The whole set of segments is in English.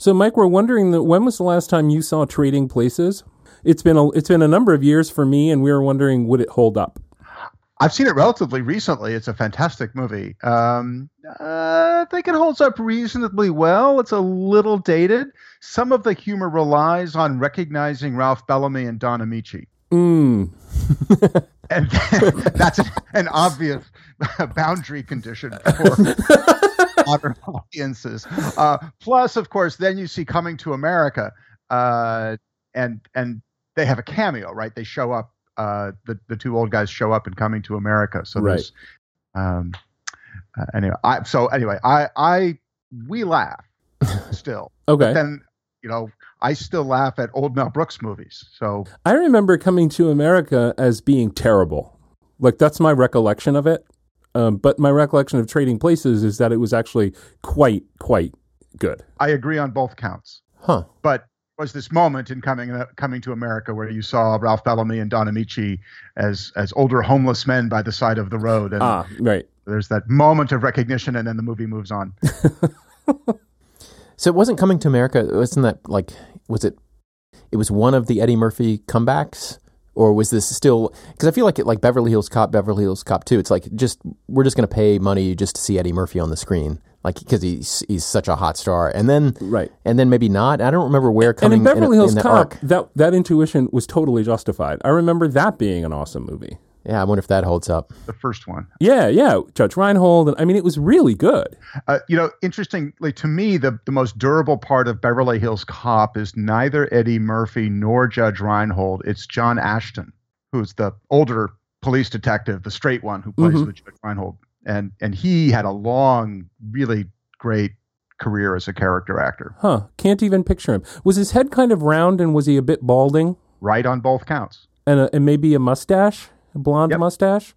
So, Mike, we're wondering when was the last time you saw Trading Places? It's been a number of years for me, and we were wondering, would it hold up? I've seen it relatively recently. It's a fantastic movie. I think it holds up reasonably well. It's a little dated. Some of the humor relies on recognizing Ralph Bellamy and Don Amici. And that's an obvious boundary condition for modern audiences. Plus, of course, then you see Coming to America, and they have a cameo, right? They show up. The two old guys show up in Coming to America. So there's, we laugh still. Okay. But then, I still laugh at old Mel Brooks movies. So I remember Coming to America as being terrible. Like, that's my recollection of it. But my recollection of Trading Places is that it was actually quite good. I agree on both counts. Huh. But was this moment in Coming to America where you saw Ralph Bellamy and Don Amici as older homeless men by the side of the road. And right. There's that moment of recognition, and then the movie moves on. So it wasn't Coming to America. Wasn't that it was one of the Eddie Murphy comebacks, or was this still, because I feel like it, like Beverly Hills Cop 2, it's like, just, we're just going to pay money just to see Eddie Murphy on the screen. Like, because he's such a hot star, and then maybe not. I don't remember where Coming. And in Beverly Hills Cop, that intuition was totally justified. I remember that being an awesome movie. Yeah, I wonder if that holds up. The first one. Yeah, Judge Reinhold, and I mean, it was really good. Interestingly to me, the most durable part of Beverly Hills Cop is neither Eddie Murphy nor Judge Reinhold. It's John Ashton, who's the older police detective, the straight one who plays with Judge Reinhold. And he had a long, really great career as a character actor. Huh. Can't even picture him. Was his head kind of round, and was he a bit balding? Right on both counts. And maybe a mustache, a blonde mustache?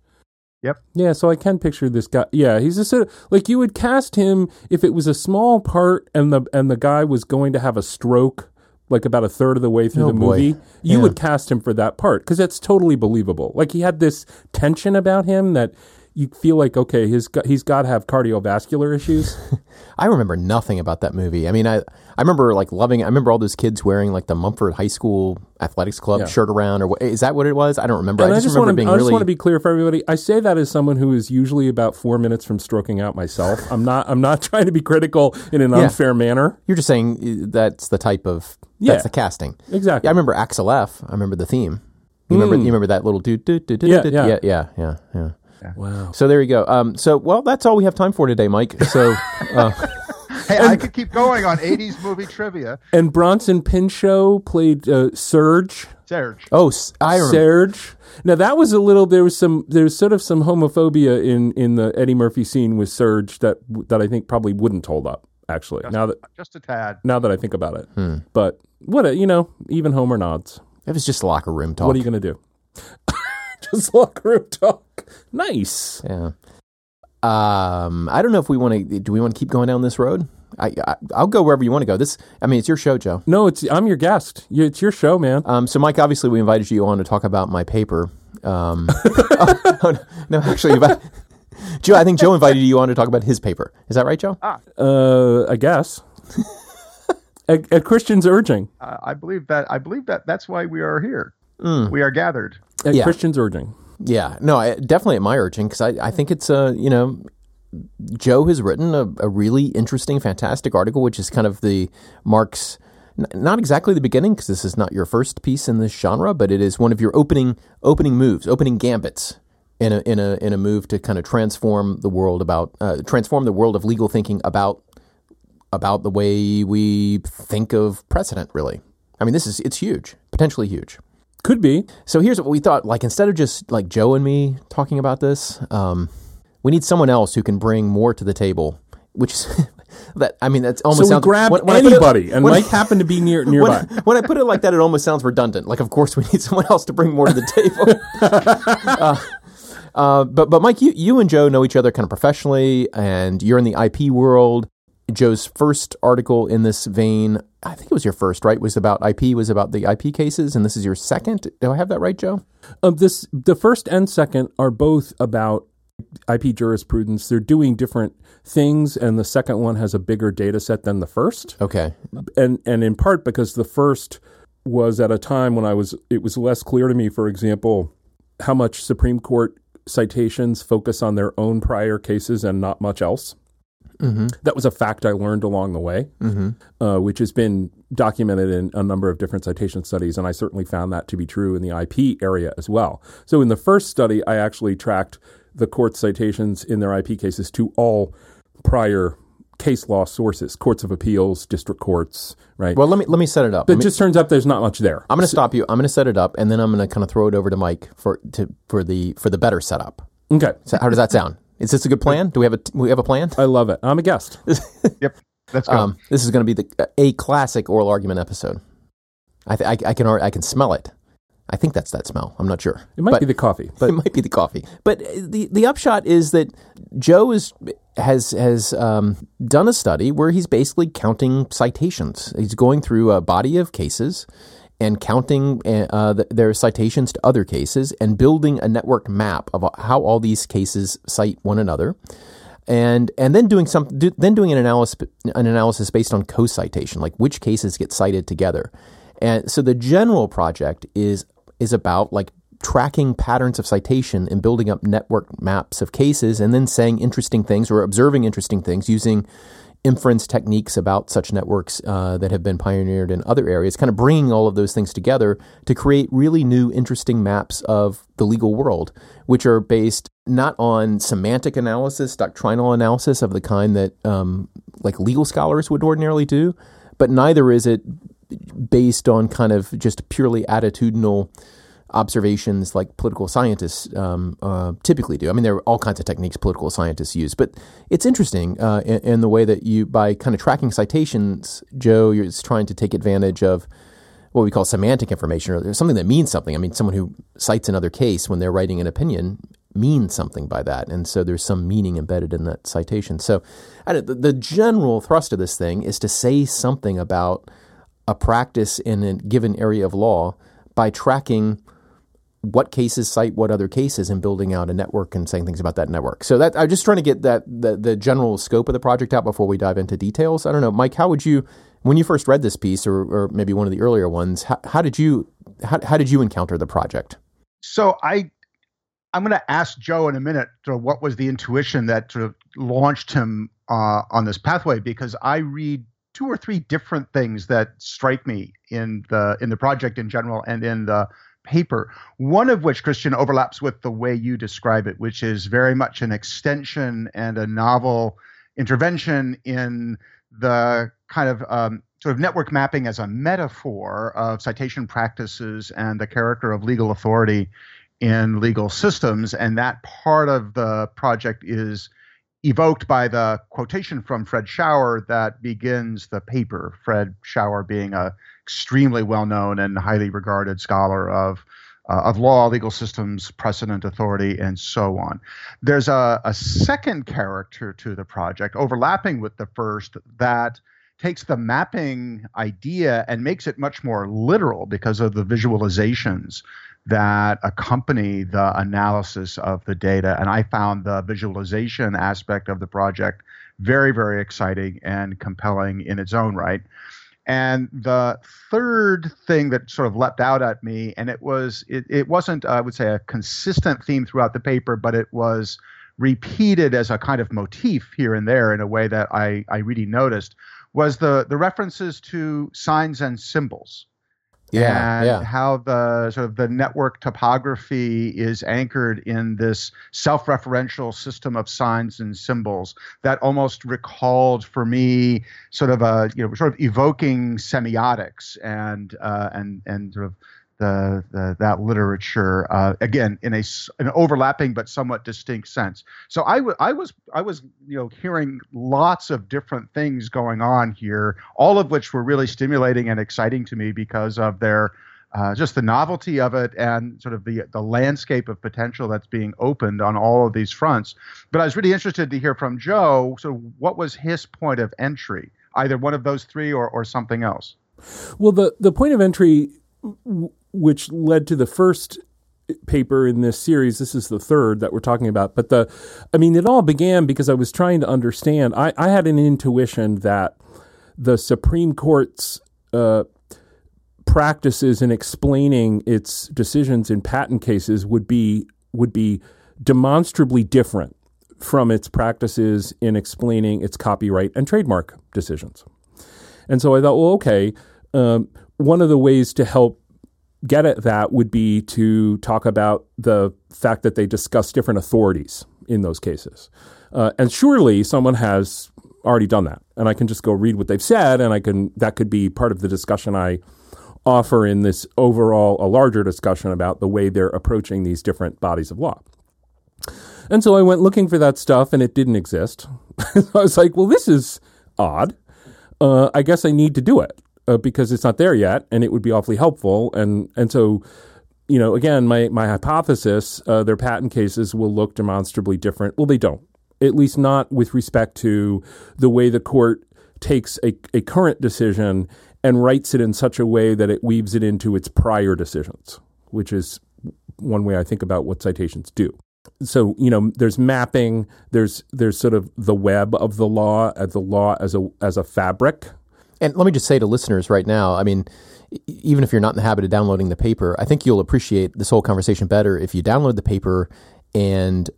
Yep. Yeah, so I can picture this guy. Yeah, he's just sort of, like, you would cast him if it was a small part and the guy was going to have a stroke, like about a third of the way through the movie. You would cast him for that part, because that's totally believable. Like, he had this tension about him that you feel like, okay, he's got to have cardiovascular issues. I remember nothing about that movie. I mean, I remember I remember all those kids wearing like the Mumford High School athletics club shirt around, or is that what it was? I don't remember. And I just remember I just want to be clear for everybody. I say that as someone who is usually about 4 minutes from stroking out myself. I'm not trying to be critical in an unfair manner. You're just saying that's the type of that's the casting. Exactly. Yeah, I remember Axel F. I remember the theme. You remember that little yeah. Yeah. Wow. So there you go. That's all we have time for today, Mike. So, hey, I could keep going on 80s movie trivia. And Bronson Pinchot played Serge. Serge. Oh, I remember. Serge. Now that was there's sort of some homophobia in the Eddie Murphy scene with Serge that I think probably wouldn't hold up, actually. Just a tad. Now that I think about it. But even Homer nods. It was just locker room talk. What are you going to do? Just locker room talk. Nice. Yeah. I don't know if we want to. Do we want to keep going down this road? I'll go wherever you want to go. It's your show, Joe. No, I'm your guest. It's your show, man. So, Mike, obviously, we invited you on to talk about my paper. Joe. I think Joe invited you on to talk about his paper. Is that right, Joe? I guess. At Christian's urging. I believe that. That's why we are here. We are gathered. At Christian's urging. Yeah. No, definitely at my urging, because I think it's, Joe has written a really interesting, fantastic article, which is kind of not exactly the beginning, because this is not your first piece in this genre, but it is one of your opening moves, opening gambits in a move to kind of transform the world of legal thinking about the way we think of precedent, really. I mean, it's huge, potentially huge. Could be. So here's what we thought, instead of just Joe and me talking about this, we need someone else who can bring more to the table, which is that's almost sounds... So we grabbed anybody, and Mike happened to be nearby. When I put it like that, it almost sounds redundant. Of course we need someone else to bring more to the table. But Mike, you and Joe know each other kind of professionally, and you're in the IP world. Joe's first article in this vein, I think it was your first, right? Was about the IP cases, and this is your second. Do I have that right, Joe? The first and second are both about IP jurisprudence, they're doing different things, and the second one has a bigger data set than the first. Okay. And in part because the first was at a time when it was less clear to me, for example, how much Supreme Court citations focus on their own prior cases and not much else. Mm-hmm. That was a fact I learned along the way, mm-hmm. Which has been documented in a number of different citation studies, and I certainly found that to be true in the IP area as well. So in the first study, I actually tracked the court's citations in their IP cases to all prior case law sources, courts of appeals, district courts, right? Well, let me set it up. But it just turns up there's not much there. I'm going to stop you. I'm going to set it up, and then I'm going to kind of throw it over to Mike for the better setup. Okay. So how does that sound? Is this a good plan? Do we have a plan? I love it. I'm a guest. Yep. Let's go. This is going to be a classic oral argument episode. I can smell it. I think that's that smell. I'm not sure. It might be the coffee. But the upshot is that Joe has done a study where he's basically counting citations. He's going through a body of cases and counting their citations to other cases and building a networked map of how all these cases cite one another, and then doing an analysis based on co-citation, like which cases get cited together. And so the general project is about like tracking patterns of citation and building up network maps of cases and then saying interesting things or observing interesting things using inference techniques about such networks that have been pioneered in other areas, kind of bringing all of those things together to create really new, interesting maps of the legal world, which are based not on semantic analysis, doctrinal analysis of the kind that like legal scholars would ordinarily do, but neither is it based on kind of just purely attitudinal observations like political scientists typically do. I mean, there are all kinds of techniques political scientists use, but it's interesting in the way that you, by kind of tracking citations, Joe, you're trying to take advantage of what we call semantic information or something that means something. I mean, someone who cites another case when they're writing an opinion means something by that. And so there's some meaning embedded in that citation. So the general thrust of this thing is to say something about a practice in a given area of law by tracking what cases cite what other cases and building out a network and saying things about that network. So that I'm just trying to get that the general scope of the project out before we dive into details. I don't know, Mike, how would you, when you first read this piece or maybe one of the earlier ones, how did you encounter the project? So I'm going to ask Joe in a minute sort of what was the intuition that sort of launched him on this pathway, because I read two or three different things that strike me in the project in general and in the paper, one of which, Christian, overlaps with the way you describe it, which is very much an extension and a novel intervention in the kind of sort of network mapping as a metaphor of citation practices and the character of legal authority in legal systems. And that part of the project is evoked by the quotation from Fred Schauer that begins the paper, Fred Schauer being a extremely well-known and highly regarded scholar of law, legal systems, precedent authority, and so on. There's a second character to the project overlapping with the first that takes the mapping idea and makes it much more literal because of the visualizations that accompany the analysis of the data. And I found the visualization aspect of the project very, very exciting and compelling in its own right. And the third thing that sort of leapt out at me, and it wasn't, I would say, a consistent theme throughout the paper, but it was repeated as a kind of motif here and there in a way that I really noticed, was the references to signs and symbols. Yeah, and yeah. How the sort of the network topography is anchored in this self-referential system of signs and symbols that almost recalled for me sort of a, you know, sort of evoking semiotics and sort of that literature again in an overlapping but somewhat distinct sense. So I was you know, hearing lots of different things going on here, all of which were really stimulating and exciting to me because of their just the novelty of it and sort of the landscape of potential that's being opened on all of these fronts. But I was really interested to hear from Joe. So what was his point of entry? Either one of those three or something else. Well, the point of entry, which led to the first paper in this series. This is the third that we're talking about. But it all began because I was trying to understand. I had an intuition that the Supreme Court's practices in explaining its decisions in patent cases would be demonstrably different from its practices in explaining its copyright and trademark decisions. And so I thought, well, okay, one of the ways to help get at that would be to talk about the fact that they discuss different authorities in those cases. And surely someone has already done that. And I can just go read what they've said, and that could be part of the discussion I offer in this overall, a larger discussion about the way they're approaching these different bodies of law. And so I went looking for that stuff, and it didn't exist. So I was like, well, this is odd. I guess I need to do it because it's not there yet, and it would be awfully helpful. And so, again, my hypothesis, their patent cases will look demonstrably different. Well, they don't, at least not with respect to the way the court takes a current decision and writes it in such a way that it weaves it into its prior decisions, which is one way I think about what citations do. So, there's mapping, there's sort of the web of the law as a fabric. And let me just say to listeners right now, even if you're not in the habit of downloading the paper, I think you'll appreciate this whole conversation better if you download the paper, and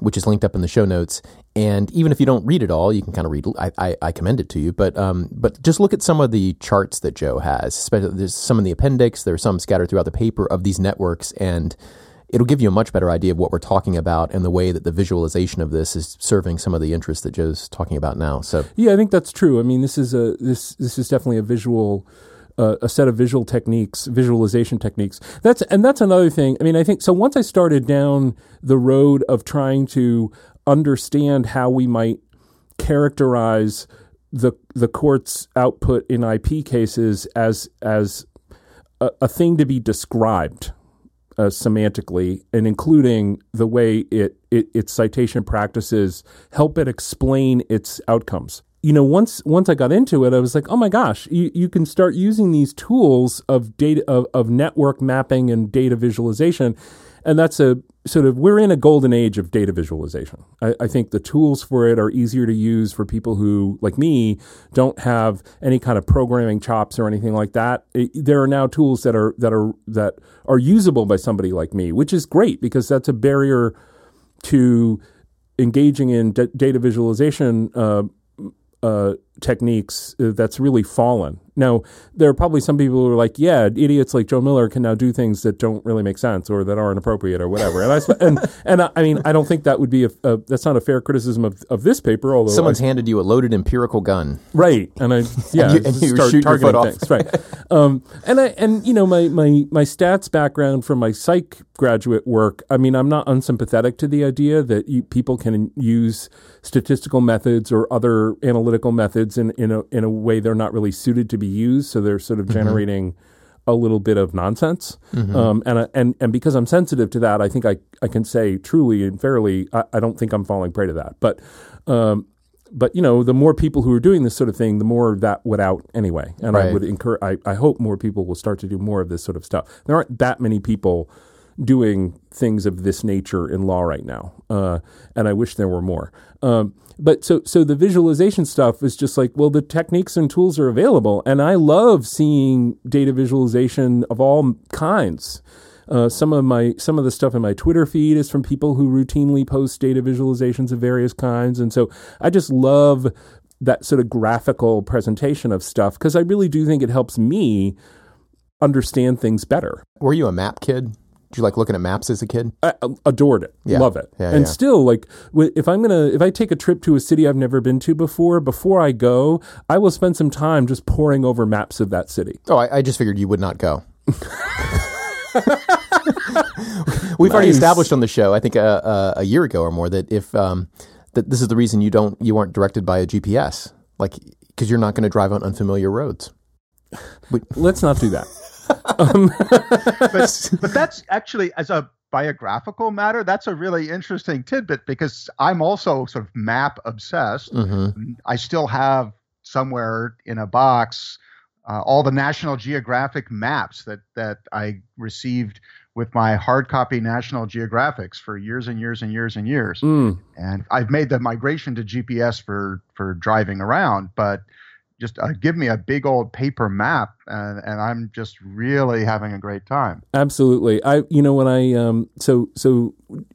which is linked up in the show notes. And even if you don't read it all, you can kind of read. I commend it to you, but just look at some of the charts that Joe has. Especially, there's some in the appendix. There are some scattered throughout the paper of these networks, and it'll give you a much better idea of what we're talking about and the way that the visualization of this is serving some of the interests that Joe's talking about now. So yeah, I think that's true. This is definitely a visual. A set of visualization techniques. That's another thing. I think so. Once I started down the road of trying to understand how we might characterize the court's output in IP cases as a thing to be described semantically, and including the way its citation practices help it explain its outcomes. Once I got into it, I was like, oh my gosh, you can start using these tools of data of network mapping and data visualization. And that's a sort of, we're in a golden age of data visualization. I think the tools for it are easier to use for people who, like me, don't have any kind of programming chops or anything like that. There are now tools that are usable by somebody like me, which is great because that's a barrier to engaging in data visualization techniques that's really fallen. Now, there are probably some people who are like, yeah, idiots like Joe Miller can now do things that don't really make sense or that aren't appropriate or whatever. I don't think that would be that's not a fair criticism of this paper. Although someone's handed you a loaded empirical gun, right? And you start targeting your foot off. Right? My stats background from my psych graduate work. I'm not unsympathetic to the idea that people can use statistical methods or other analytical methods in a way they're not really suited to be used, so they're sort of generating a little bit of nonsense. Mm-hmm. And because I'm sensitive to that, I think I can say truly and fairly, I don't think I'm falling prey to that. But the more people who are doing this sort of thing, the more that would out anyway. And right. I hope more people will start to do more of this sort of stuff. There aren't that many people doing things of this nature in law right now. And I wish there were more. But so the visualization stuff is just like, well, the techniques and tools are available. And I love seeing data visualization of all kinds. Some of the stuff in my Twitter feed is from people who routinely post data visualizations of various kinds. And so I just love that sort of graphical presentation of stuff because I really do think it helps me understand things better. Were you a map kid? Did you like looking at maps as a kid? I adored it. Yeah. Love it. Yeah, and still, like, if I take a trip to a city I've never been to before I go, I will spend some time just poring over maps of that city. Oh, I just figured you would not go. We've already established on the show, I think a year ago or more, that if that this is the reason you aren't directed by a GPS, like, because you're not going to drive on unfamiliar roads. Let's not do that. But that's actually, as a biographical matter, that's a really interesting tidbit because I'm also sort of map obsessed. Mm-hmm. I still have somewhere in a box all the National Geographic maps that I received with my hard copy National Geographics for years and years and years and years. Mm. And I've made the migration to GPS for driving around, but just give me a big old paper map, and I'm just really having a great time. Absolutely. So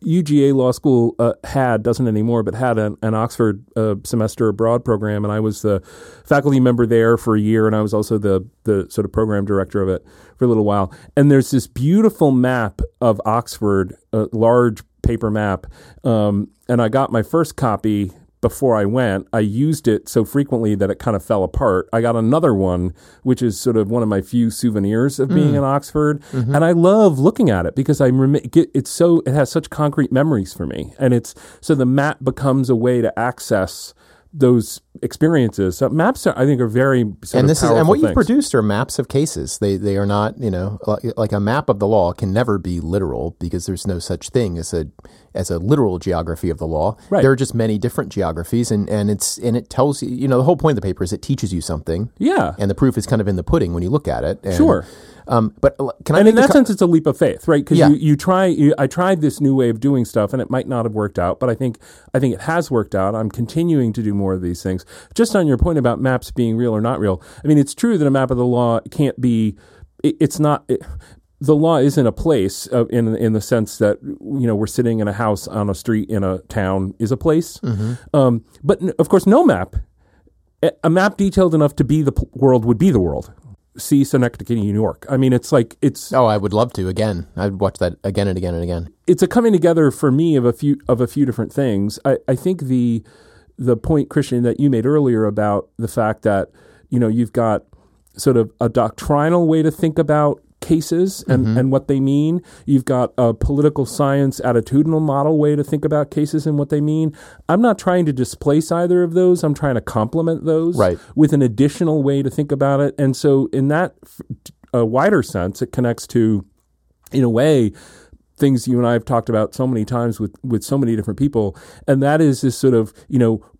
UGA Law School had an Oxford semester abroad program, and I was the faculty member there for a year, and I was also the sort of program director of it for a little while. And there's this beautiful map of Oxford, a large paper map, and I got my first copy. Before I went, I used it so frequently that it kind of fell apart. I got another one, which is sort of one of my few souvenirs of being in Oxford. Mm-hmm. And I love looking at it because it has such concrete memories for me. And so the map becomes a way to access those experiences. So maps are very sort and this of powerful is and what you've things. Produced are maps of cases. They are not, like a map of the law can never be literal because there's no such thing as a literal geography of the law. Right. There are just many different geographies, and it tells you, the whole point of the paper is it teaches you something. Yeah. And the proof is kind of in the pudding when you look at it. And, sure. But can I? And in that sense, it's a leap of faith, right? Because I tried this new way of doing stuff, and it might not have worked out, but I think it has worked out. I'm continuing to do more of these things. Just on your point about maps being real or not real, I mean, it's true that a map of the law can't be. The law isn't a place in the sense that, we're sitting in a house on a street in a town is a place. Mm-hmm. But of course, no map. A map detailed enough to be the world would be the world. See Synecdoche, New York. I mean, it's. Oh, I would love to again. I'd watch that again and again and again. It's a coming together for me of a few different things. I think the point, Christian, that you made earlier about the fact that you've got sort of a doctrinal way to think about cases and, mm-hmm. and what they mean. You've got a political science attitudinal model way to think about cases and what they mean. I'm not trying to displace either of those. I'm trying to complement those with an additional way to think about it. And so in that wider sense, it connects to, in a way, things you and I have talked about so many times with so many different people. And that is this sort of,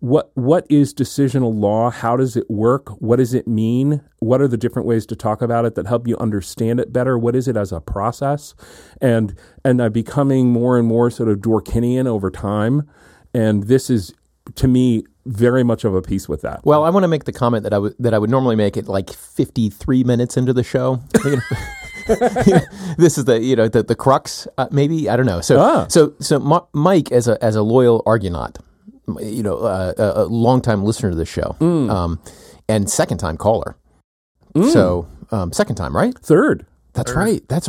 what is decisional law? How does it work? What does it mean? What are the different ways to talk about it that help you understand it better? What is it as a process? And I'm becoming more and more sort of Dworkinian over time. And this is, to me, very much of a piece with that. Well, I want to make the comment that I would normally make it like 53 minutes into the show. This is the crux, maybe, I don't know. So Mike, as a loyal Argonaut, a longtime listener to this show, and second time caller. Mm. So second time, right? Third. That's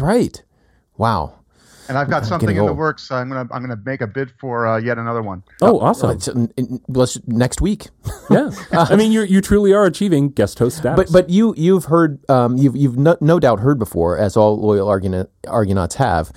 right. Wow. And I've got something in the works. So I'm gonna make a bid for yet another one. Oh, awesome! Right, so next week. Yeah, I mean you truly are achieving guest host status. But you've heard you've no doubt heard before, as all loyal Argonauts have,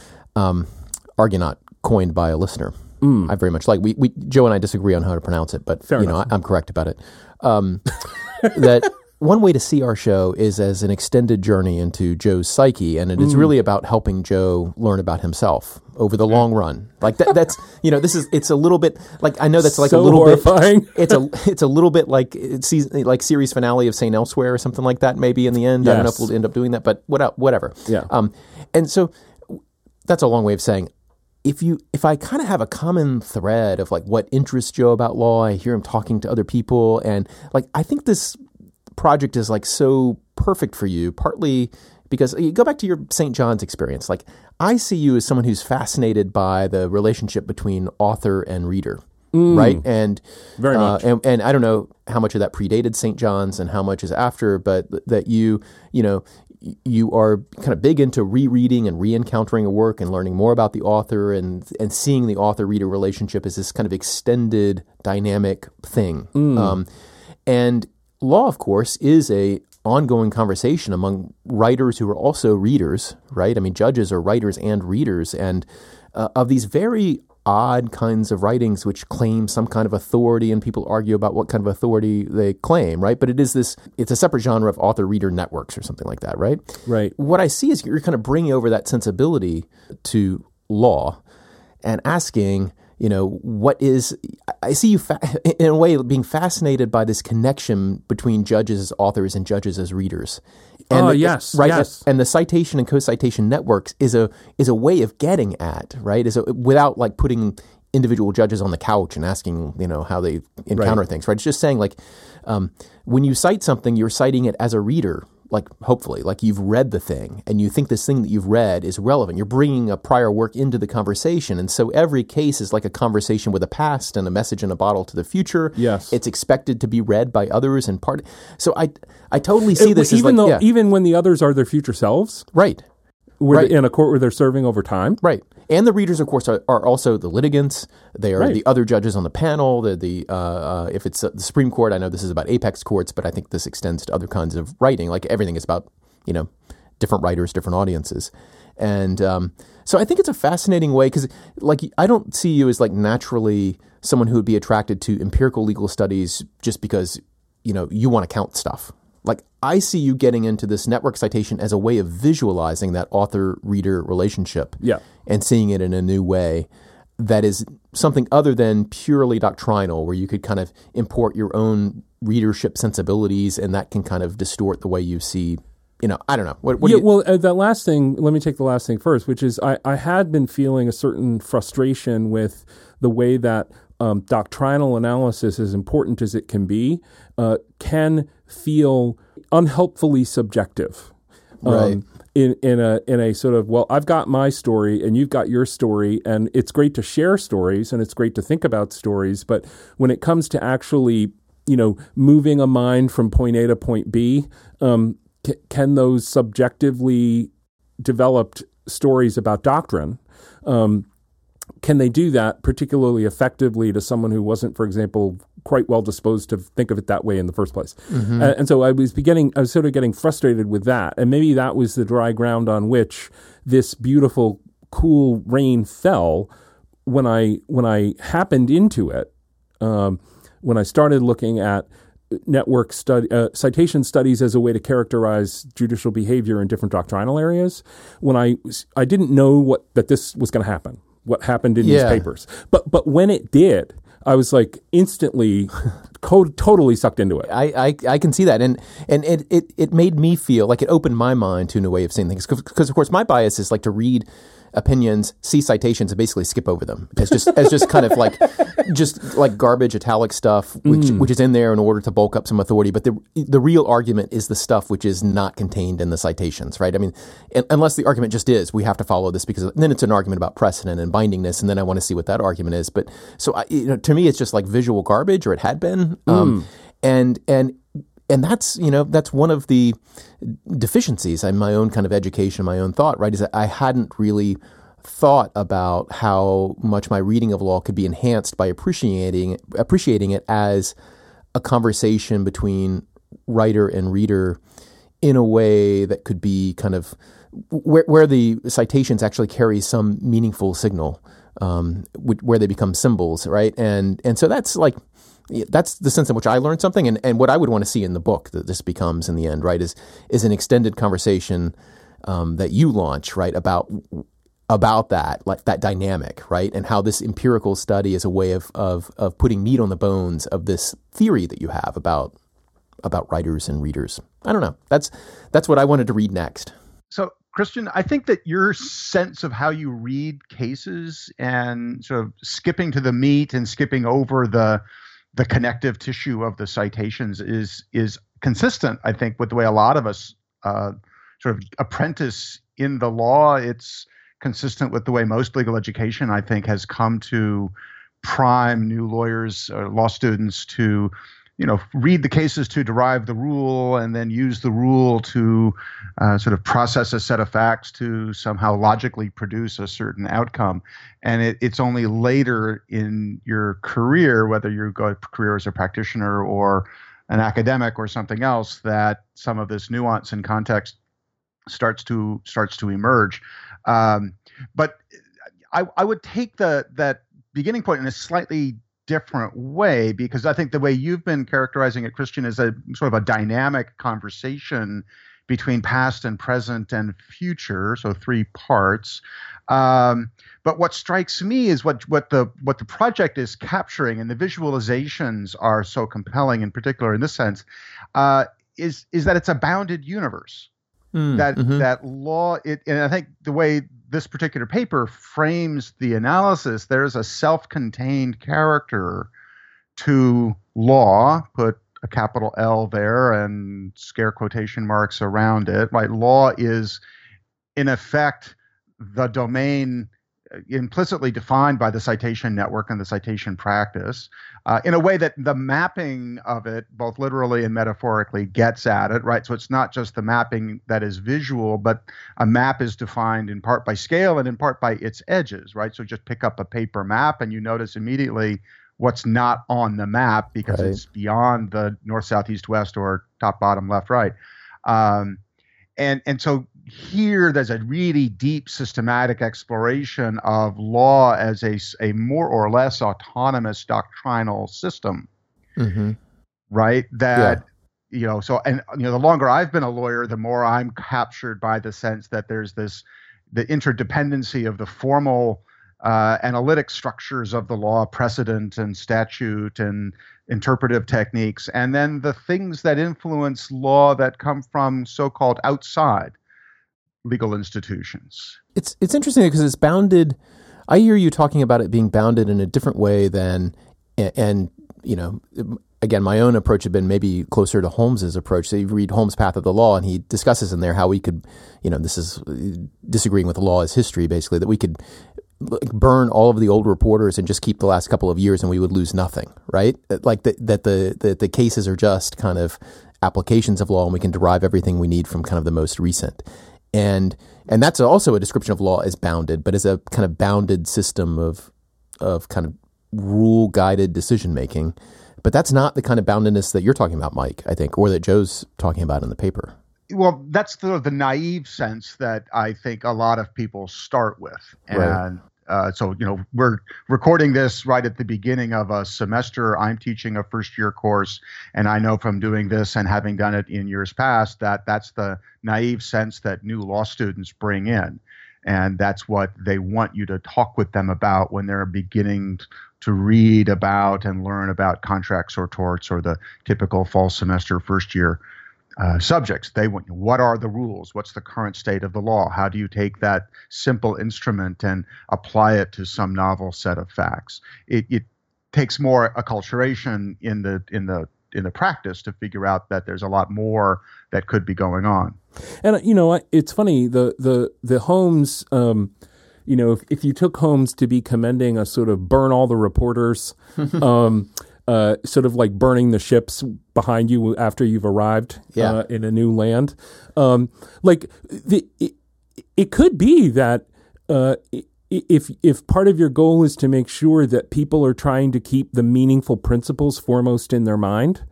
Argonaut coined by a listener. Mm. I very much like we Joe and I disagree on how to pronounce it, but I'm correct about it. That. One way to see our show is as an extended journey into Joe's psyche, and it is really about helping Joe learn about himself over the long run. Like that's it's a little bit like I know that's like so a little horrifying. Bit. It's a little bit like series finale of St. Elsewhere or something like that. Maybe in the end, I don't know if we'll end up doing that, but whatever. Yeah. And so that's a long way of saying. If I kind of have a common thread of like what interests Joe about law, I hear him talking to other people, and like I think this project is like so perfect for you, partly because you go back to your St. John's experience. Like I see you as someone who's fascinated by the relationship between author and reader, right? And very much. And I don't know how much of that predated St. John's and how much is after, but that you are kind of big into rereading and re-encountering a work and learning more about the author and seeing the author-reader relationship as this kind of extended dynamic thing. And law, of course, is a ongoing conversation among writers who are also readers, right? I mean, judges are writers and readers, and of these very odd kinds of writings which claim some kind of authority, and people argue about what kind of authority they claim, right? But it's a separate genre of author-reader networks or something like that, right? Right. What I see is you're kind of bringing over that sensibility to law and asking, you know, what is, I see you in a way being fascinated by this connection between judges as authors and judges as readers. And yes. And the citation and co-citation networks is a way of getting at, right? Without like putting individual judges on the couch and asking, you know, how they encounter things, right? It's just saying like, when you cite something, you're citing it as a reader, like hopefully, like you've read the thing and you think this thing that you've read is relevant. You're bringing a prior work into the conversation. And so every case is like a conversation with a past and a message in a bottle to the future. Yes. It's expected to be read by others and part. So I totally see this even as like, even when the others are their future selves. Right. In a court where they're serving over time. Right. And the readers, of course, are also the litigants. They are the other judges on the panel. If it's the Supreme Court, I know this is about apex courts, but I think this extends to other kinds of writing. Like everything is about, you know, different writers, different audiences. And so I think it's a fascinating way because, like, I don't see you as, like, naturally someone who would be attracted to empirical legal studies just because, you know, you want to count stuff. Like, I see you getting into this network citation as a way of visualizing that author-reader relationship and seeing it in a new way that is something other than purely doctrinal, where you could kind of import your own readership sensibilities, and that can kind of distort the way you see, you know, I don't know. That last thing, let me take the last thing first, which is I had been feeling a certain frustration with the way that doctrinal analysis, as important as it can be, can feel unhelpfully subjective, right? In a sort of, well, I've got my story and you've got your story, and it's great to share stories and it's great to think about stories, but when it comes to actually, you know, moving a mind from point A to point B, can those subjectively developed stories about doctrine? Can they do that particularly effectively to someone who wasn't, for example, quite well disposed to think of it that way in the first place? Mm-hmm. And so I was sort of getting frustrated with that. And maybe that was the dry ground on which this beautiful, cool rain fell when I happened into it, when I started looking at network citation studies as a way to characterize judicial behavior in different doctrinal areas, when I didn't know that this was going to happen. What happened in these papers. But when it did, I was like instantly totally sucked into it. I can see that. And it made me feel like it opened my mind to a new way of seeing things. Because, of course, my bias is like to read opinions, see citations, and basically skip over them as just kind of like garbage italic stuff, which is in there in order to bulk up some authority. But the real argument is the stuff which is not contained in the citations, right? I mean, unless the argument just is we have to follow this because then it's an argument about precedent and bindingness, and then I want to see what that argument is. But so to me, it's just like visual garbage, or it had been, And that's, you know, that's one of the deficiencies in my own kind of education, my own thought, right, is that I hadn't really thought about how much my reading of law could be enhanced by appreciating it as a conversation between writer and reader in a way that could be kind of where the citations actually carry some meaningful signal, where they become symbols, right? And so that's like... That's the sense in which I learned something, and what I would want to see in the book that this becomes in the end, right, is an extended conversation that you launch, right, about that, like that dynamic, right, and how this empirical study is a way of putting meat on the bones of this theory that you have about writers and readers. I don't know. That's what I wanted to read next. So, Christian, I think that your sense of how you read cases and sort of skipping to the meat and skipping over the connective tissue of the citations is consistent, I think, with the way a lot of us sort of apprentice in the law. It's consistent with the way most legal education, I think, has come to prime new lawyers or law students to, you know, read the cases to derive the rule and then use the rule to sort of process a set of facts to somehow logically produce a certain outcome. And it's only later in your career, whether you go career as a practitioner or an academic or something else, that some of this nuance and context starts to emerge. But I would take that beginning point in a slightly different way, because I think the way you've been characterizing it, Christian, is a sort of a dynamic conversation between past and present and future, so three parts. But what strikes me is what the project is capturing, and the visualizations are so compelling, in particular in this sense, is that it's a bounded universe. That law, and I think the way this particular paper frames the analysis, there's a self-contained character to law, put a capital L there and scare quotation marks around it. Right? Law is, in effect, the domain implicitly defined by the citation network and the citation practice, in a way that the mapping of it, both literally and metaphorically, gets at it, right? So it's not just the mapping that is visual, but a map is defined in part by scale and in part by its edges, right? So just pick up a paper map and you notice immediately what's not on the map because it's beyond the north, south, east, west, or top, bottom, left, right. And so here, there's a really deep systematic exploration of law as a more or less autonomous doctrinal system, right? That, you know, so, and, you know, the longer I've been a lawyer, the more I'm captured by the sense that there's this, the interdependency of the formal analytic structures of the law, precedent and statute and interpretive techniques, and then the things that influence law that come from so-called outside legal institutions. It's interesting because it's bounded. I hear you talking about it being bounded in a different way than, and you know, again, my own approach had been maybe closer to Holmes's approach. So you read Holmes' Path of the Law, and he discusses in there how we could, you know, this is disagreeing with the law as history, basically, that we could burn all of the old reporters and just keep the last couple of years and we would lose nothing, right? Like the cases are just kind of applications of law and we can derive everything we need from kind of the most recent. And that's also a description of law as bounded, but as a kind of bounded system of kind of rule-guided decision-making. But that's not the kind of boundedness that you're talking about, Mike, I think, or that Joe's talking about in the paper. Well, that's the naive sense that I think a lot of people start with. And so, you know, we're recording this right at the beginning of a semester. I'm teaching a first-year course, and I know from doing this and having done it in years past that that's the naive sense that new law students bring in. And that's what they want you to talk with them about when they're beginning to read about and learn about contracts or torts or the typical fall semester first-year subjects. They want, what are the rules? What's the current state of the law? How do you take that simple instrument and apply it to some novel set of facts? It takes more acculturation in the practice to figure out that there's a lot more that could be going on. And you know, it's funny, the Holmes, you know, if you took Holmes to be commending a sort of burn all the reporters, sort of like burning the ships behind you after you've arrived in a new land. It could be that if part of your goal is to make sure that people are trying to keep the meaningful principles foremost in their mind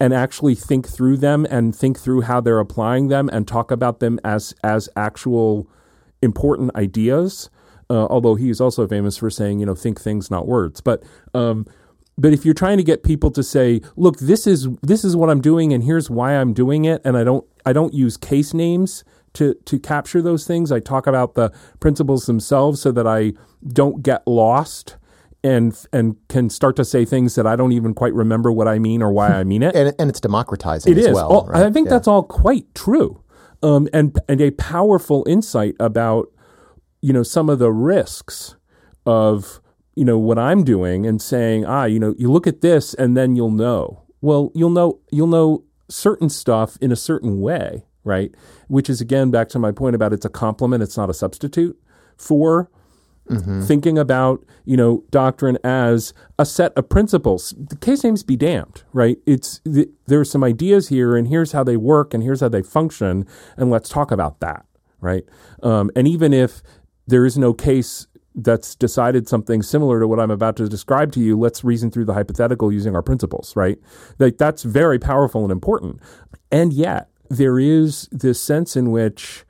and actually think through them and think through how they're applying them and talk about them as actual important ideas, although he is also famous for saying, you know, think things, not words. But if you're trying to get people to say, look, this is what I'm doing and here's why I'm doing it, and I don't use case names to capture those things. I talk about the principles themselves so that I don't get lost and can start to say things that I don't even quite remember what I mean or why I mean it. and it's democratizing as well. All, right? I think that's all quite true. And a powerful insight about, you know, some of the risks of, you know, what I'm doing and saying, you know, you look at this and then you'll know. Well, you'll know certain stuff in a certain way, right? Which is, again, back to my point about it's a complement. It's not a substitute for thinking about, you know, doctrine as a set of principles. The case names be damned, right? There are some ideas here and here's how they work and here's how they function. And let's talk about that, right? And even if there is no case that's decided something similar to what I'm about to describe to you, let's reason through the hypothetical using our principles, right? Like, that's very powerful and important. And yet there is this sense in which,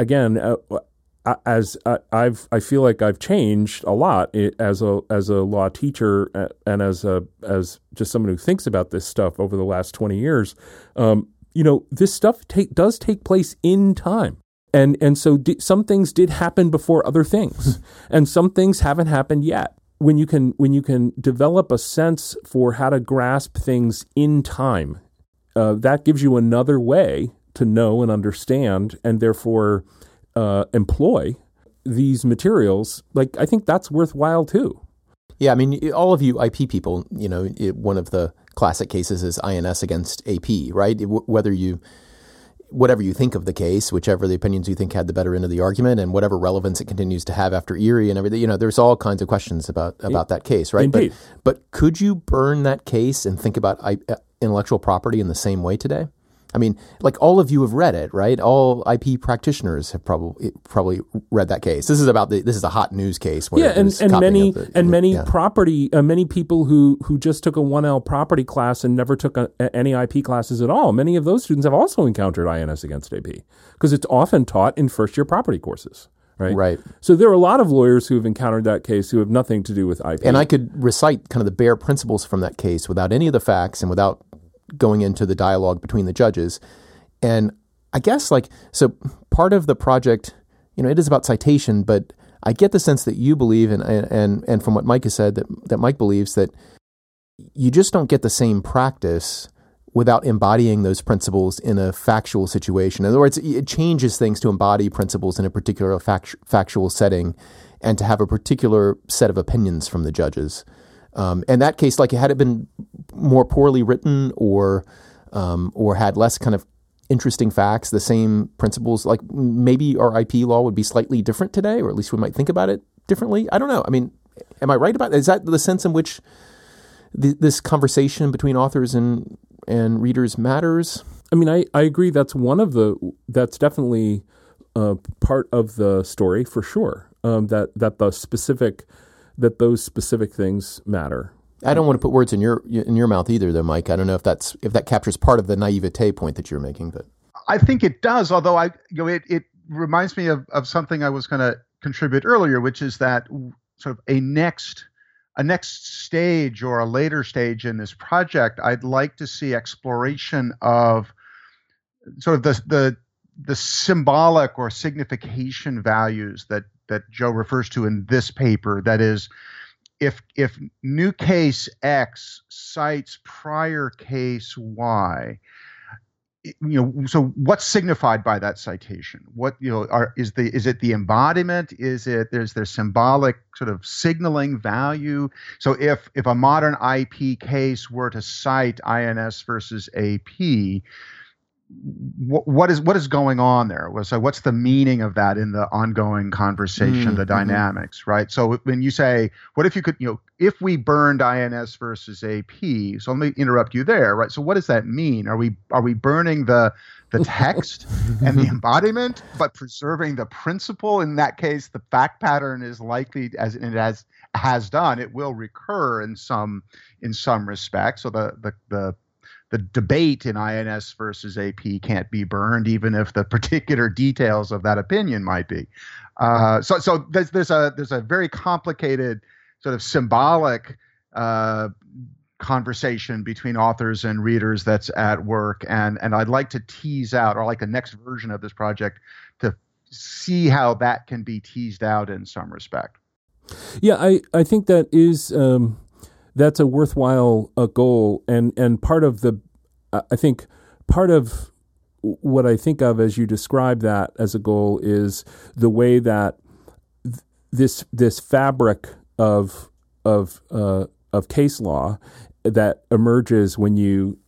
again, I feel like I've changed a lot as a law teacher and as just someone who thinks about this stuff over the last 20 years, you know, this stuff does take place in time. And so some things did happen before other things, and some things haven't happened yet. When you can develop a sense for how to grasp things in time, that gives you another way to know and understand, and therefore employ these materials. Like, I think that's worthwhile too. Yeah, I mean, all of you IP people, you know, one of the classic cases is INS against AP, right? Whatever you think of the case, whichever the opinions you think had the better end of the argument, and whatever relevance it continues to have after Erie and everything, you know, there's all kinds of questions about that case, right? Indeed. But could you burn that case and think about intellectual property in the same way today? I mean, like, all of you have read it, right? All IP practitioners have probably read that case. This is a hot news case. Where many people who just took a 1L property class and never took any IP classes at all. Many of those students have also encountered INS against AP because it's often taught in first-year property courses. Right. So there are a lot of lawyers who have encountered that case who have nothing to do with IP. And I could recite kind of the bare principles from that case without any of the facts and without going into the dialogue between the judges. And I guess, like, so part of the project, you know, it is about citation, but I get the sense that you believe, and from what Mike has said, that Mike believes that you just don't get the same practice without embodying those principles in a factual situation. In other words, it changes things to embody principles in a particular factual setting and to have a particular set of opinions from the judges. And that case, like, had it been more poorly written or had less kind of interesting facts, the same principles, like, maybe our IP law would be slightly different today, or at least we might think about it differently. I don't know. I mean, am I right about that? Is that the sense in which this conversation between authors and readers matters? I mean, I agree. That's definitely part of the story, for sure. That those specific things matter. I don't want to put words in your mouth either, though, Mike. I don't know if that captures part of the naivete point that you're making, but I think it does. Although it reminds me of something I was going to contribute earlier, which is that sort of a next stage or a later stage in this project. I'd like to see exploration of sort of the symbolic or signification values that Joe refers to in this paper. That is, if new case X cites prior case Y, you know, so what's signified by that citation? What, you know, is it the embodiment? Is there symbolic sort of signaling value? So if a modern IP case were to cite INS versus AP, what is going on there? So what's the meaning of that in the ongoing conversation, the dynamics, right? So when you say, what if you could, you know, if we burned INS versus AP, so let me interrupt you there, right? So what does that mean? Are we burning the text and the embodiment, but preserving the principle? In that case, the fact pattern is likely, as it has done, it will recur in some respect. So the debate in INS versus AP can't be burned, even if the particular details of that opinion might be. So there's a very complicated sort of symbolic conversation between authors and readers that's at work, and I'd like to tease out, or like the next version of this project, to see how that can be teased out in some respect. Yeah, I think that is. That's a worthwhile goal, and part of the, I think, part of what I think of as you describe that as a goal is the way that this fabric of case law that emerges when you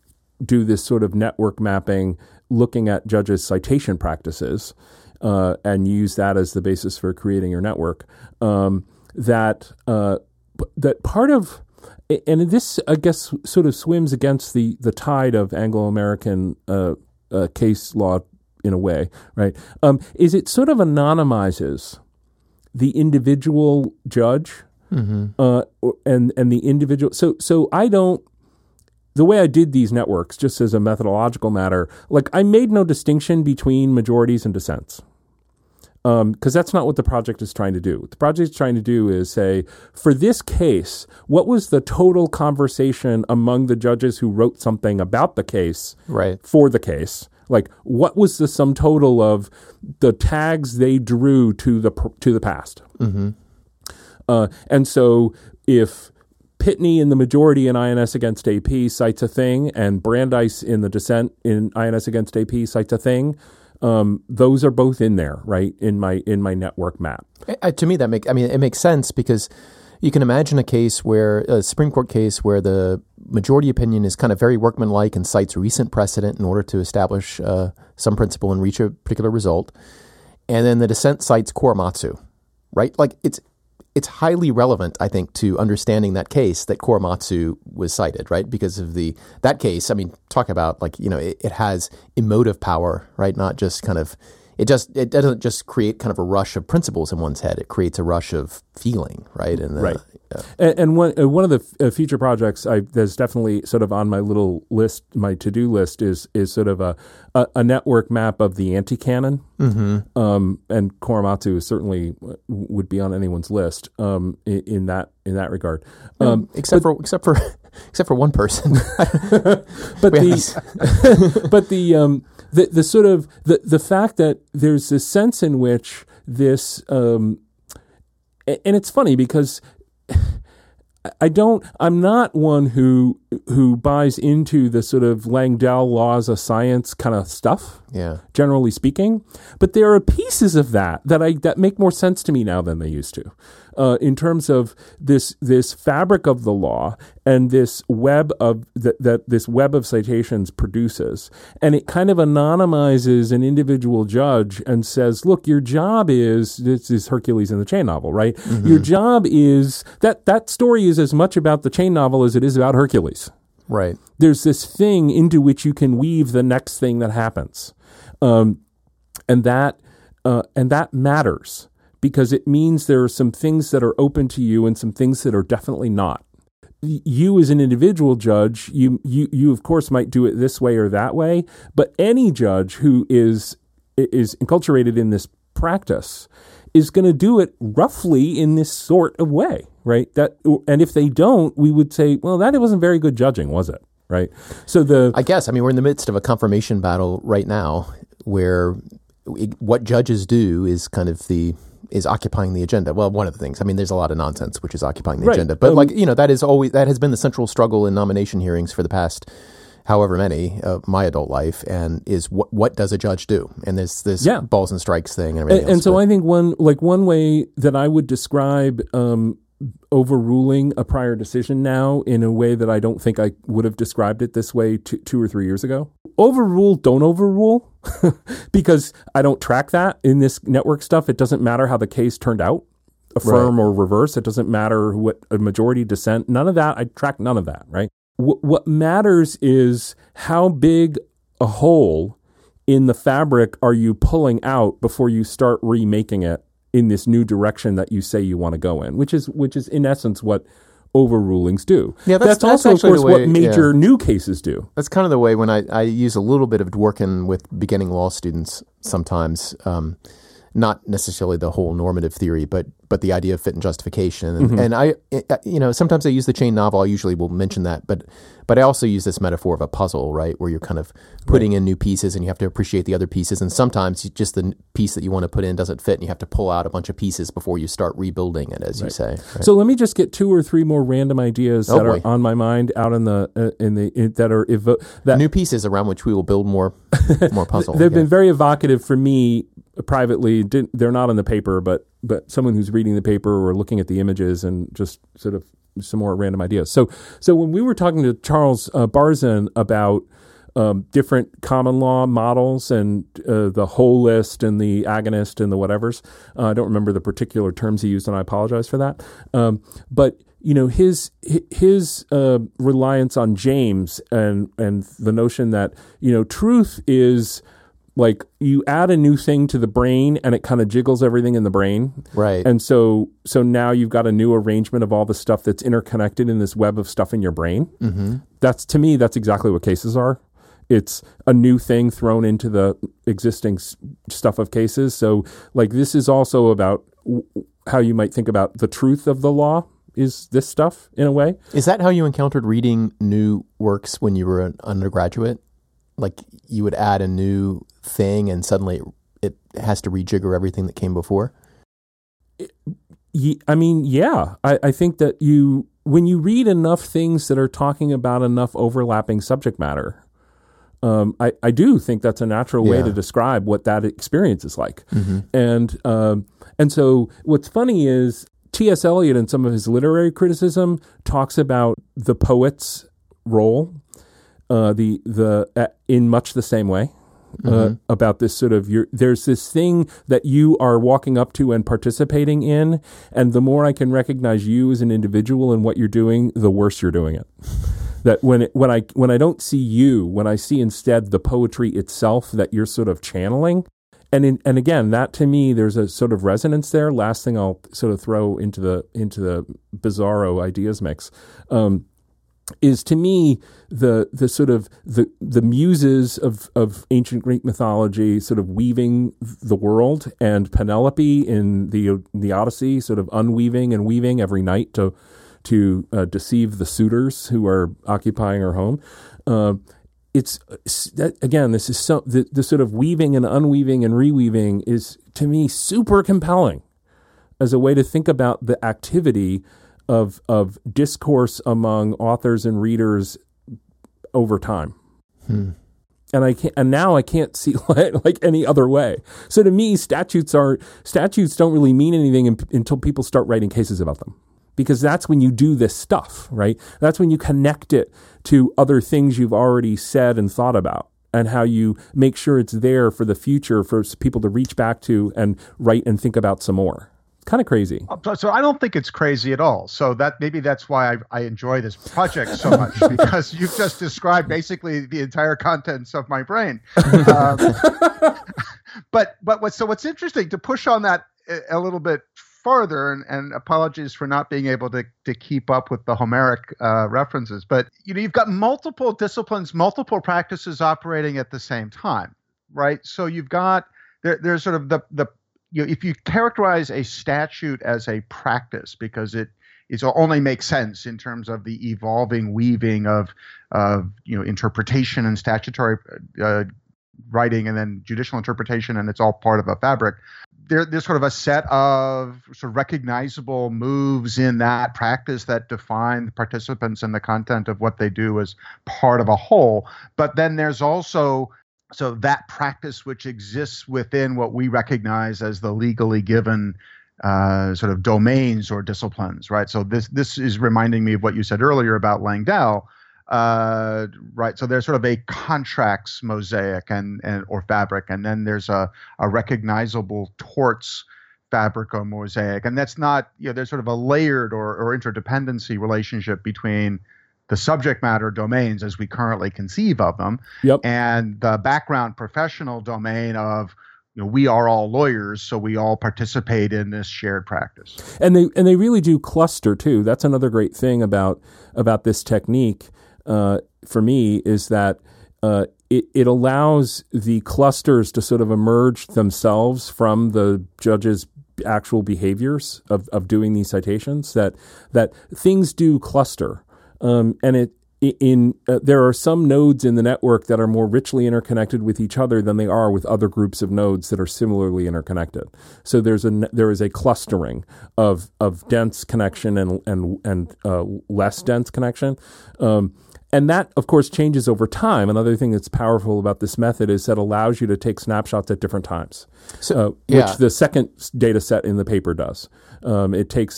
do this sort of network mapping, looking at judges' citation practices, and use that as the basis for creating your network. That part of, and this, I guess, sort of swims against the tide of Anglo-American case law in a way, right? Is it sort of anonymizes the individual judge, and the individual. So I don't. The way I did these networks, just as a methodological matter, like, I made no distinction between majorities and dissents. because that's not what the project is trying to do. What the project is trying to do is say, for this case, what was the total conversation among the judges who wrote something about the case for the case? Like, what was the sum total of the tags they drew to the past? Mm-hmm. And so if Pitney in the majority in INS against AP cites a thing, and Brandeis in the dissent in INS against AP cites a thing, those are both in there, right, in my network map. To me, it makes sense, because you can imagine a case where a Supreme Court case where the majority opinion is kind of very workmanlike and cites recent precedent in order to establish some principle and reach a particular result, and then the dissent cites Korematsu, right? Like it's highly relevant, I think, to understanding that case that Korematsu was cited, right? Because of that case, I mean, talk about it has emotive power, right? Not just kind of, it doesn't just create kind of a rush of principles in one's head. It creates a rush of feeling, right? Right. And one of the future projects that's definitely sort of on my little list, my to-do list, is sort of a network map of the anti-canon. Mm-hmm. And Korematsu certainly would be on anyone's list in that regard. Except for one person. The fact that there's this sense in which this and it's funny because I'm not one who buys into the sort of Langdell laws of science kind of stuff, generally speaking. But there are pieces of that make more sense to me now than they used to, in terms of this fabric of the law and this web of that this web of citations produces. And it kind of anonymizes an individual judge and says, look, your job is, this is Hercules in the Chain Novel, right? Mm-hmm. Your job is, that story is as much about the Chain Novel as it is about Hercules. Right. There's this thing into which you can weave the next thing that happens. And that matters, because it means there are some things that are open to you and some things that are definitely not. You as an individual judge, you of course might do it this way or that way, but any judge who is enculturated in this practice is going to do it roughly in this sort of way, right? And if they don't, we would say, well, that wasn't very good judging, was it? Right? So we're in the midst of a confirmation battle right now where what judges do is kind of is occupying the agenda. Well, one of the things, there's a lot of nonsense which is occupying the agenda, but that has been the central struggle in nomination hearings for the past however many of my adult life, and is what does a judge do? And there's this balls and strikes thing and everything else. And so I think one way that I would describe overruling a prior decision now in a way that I don't think I would have described it this way two or three years ago. Overrule, don't overrule, because I don't track that in this network stuff. It doesn't matter how the case turned out, affirm or reverse. It doesn't matter what a majority dissent, none of that. I track none of that, right? What matters is how big a hole in the fabric are you pulling out before you start remaking it in this new direction that you say you want to go in, which is in essence what overrulings do. Yeah, that's also, of course, what major new cases do. That's kind of the way when I use a little bit of Dworkin with beginning law students sometimes, not necessarily the whole normative theory, but the idea of fit and justification. And, mm-hmm. and I sometimes I use the Chain Novel. I usually will mention that, but I also use this metaphor of a puzzle, right? Where you're kind of putting in new pieces and you have to appreciate the other pieces. And sometimes just the piece that you want to put in doesn't fit and you have to pull out a bunch of pieces before you start rebuilding it, as you say. Right? So let me just get two or three more random ideas that are on my mind out in the, that are new pieces around which we will build more puzzle. They've been very evocative for me privately. They're not on the paper, but someone who's reading the paper or looking at the images and just sort of some more random ideas. So when we were talking to Charles Barzin about different common law models and the holist and the agonist and the whatevers, I don't remember the particular terms he used, and I apologize for that. But his reliance on James and the notion that truth is like you add a new thing to the brain and it kind of jiggles everything in the brain. Right. And so now you've got a new arrangement of all the stuff that's interconnected in this web of stuff in your brain. Mm-hmm. That's, to me, that's exactly what cases are. it's a new thing thrown into the existing stuff of cases. So, like, this is also about how you might think about the truth of the law is this stuff in a way. Is that how you encountered reading new works when you were an undergraduate? Like, you would add a new thing and suddenly it has to rejigger everything that came before? I mean, yeah. I think that when you read enough things that are talking about enough overlapping subject matter, I do think that's a natural way to describe what that experience is like. Mm-hmm. And so what's funny is T.S. Eliot in some of his literary criticism talks about the poet's role in much the same way. Mm-hmm. About this sort of there's this thing that you are walking up to and participating in, and the more I can recognize you as an individual and what you're doing, the worse you're doing it. That when I don't see you, when I see instead the poetry itself that you're sort of channeling, and again, that to me, there's a sort of resonance there. Last thing I'll sort of throw into the bizarro ideas mix. Is to me the sort of the muses of ancient Greek mythology sort of weaving the world, and Penelope in the Odyssey sort of unweaving and weaving every night to deceive the suitors who are occupying her home. The sort of weaving and unweaving and reweaving is to me super compelling as a way to think about the activity of discourse among authors and readers over time. Hmm. And now I can't see like any other way. So to me, statutes don't really mean anything until people start writing cases about them, because that's when you do this stuff, right? That's when you connect it to other things you've already said and thought about, and how you make sure it's there for the future for people to reach back to and write and think about some more. Kind of crazy. So I don't think it's crazy at all. So that's why I enjoy this project so much, because you've just described basically the entire contents of my brain. But what's interesting, to push on that a little bit further, and apologies for not being able to keep up with the Homeric references, but you've got multiple disciplines, multiple practices operating at the same time, right? So you've got there's sort of the if you characterize a statute as a practice, because it only makes sense in terms of the evolving weaving of interpretation and statutory writing, and then judicial interpretation, and it's all part of a fabric. There's sort of a set of sort of recognizable moves in that practice that define the participants and the content of what they do as part of a whole. But then there's also so that practice which exists within what we recognize as the legally given sort of domains or disciplines, right? So this is reminding me of what you said earlier about Langdell, right? So there's sort of a contracts mosaic and or fabric, and then there's a recognizable torts fabric or mosaic, and that's not there's sort of a layered or interdependency relationship between the subject matter domains as we currently conceive of them, and the background professional domain of, we are all lawyers, so we all participate in this shared practice. And they really do cluster too. That's another great thing about this technique for me, is that it allows the clusters to sort of emerge themselves from the judge's actual behaviors of doing these citations, that things do cluster. There are some nodes in the network that are more richly interconnected with each other than they are with other groups of nodes that are similarly interconnected. So there is a clustering of dense connection and less dense connection, and that of course changes over time. Another thing that's powerful about this method is that it allows you to take snapshots at different times, which the second data set in the paper does. It takes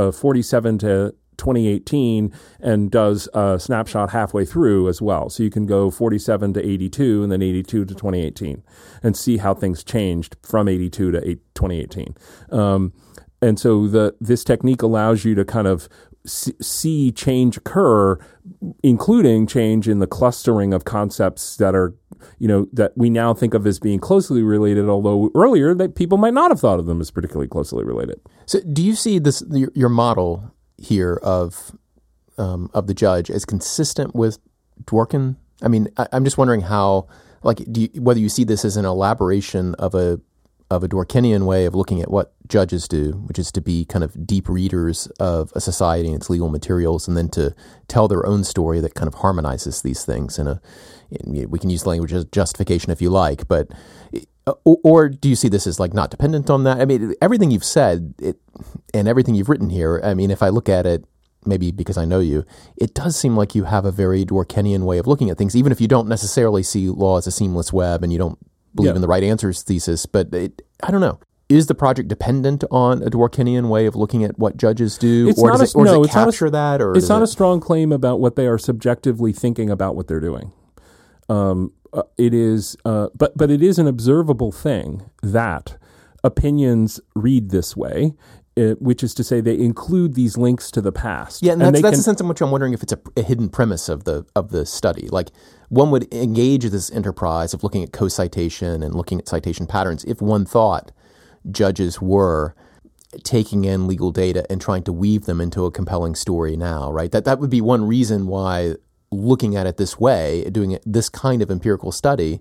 47 to 2018 and does a snapshot halfway through as well. So you can go 47 to 82 and then 82 to 2018 and see how things changed from 82 to 2018. And so this technique allows you to kind of see change occur, including change in the clustering of concepts that are, that we now think of as being closely related, although earlier that people might not have thought of them as particularly closely related. So do you see this, your model here of the judge as consistent with Dworkin I mean, I'm just wondering how, like, whether you see this as an elaboration of a Dworkinian way of looking at what judges do, which is to be kind of deep readers of a society and its legal materials, and then to tell their own story that kind of harmonizes these things. We can use language as justification if you like, but or do you see this as like not dependent on that? I mean, everything you've said and everything you've written here, I mean, if I look at it, maybe because I know you, it does seem like you have a very Dworkinian way of looking at things, even if you don't necessarily see law as a seamless web and you don't believe in the right answers thesis, but I don't know. Is the project dependent on a Dworkinian way of looking at what judges do, does it capture that? Or it's not a strong claim about what they are subjectively thinking about what they're doing. It is, but it is an observable thing that opinions read this way, which is to say they include these links to the past. Yeah, and that's the sense in which I'm wondering if it's a hidden premise of the study. Like, one would engage this enterprise of looking at co-citation and looking at citation patterns if one thought judges were taking in legal data and trying to weave them into a compelling story now, right? That would be one reason why looking at it this way, doing this kind of empirical study,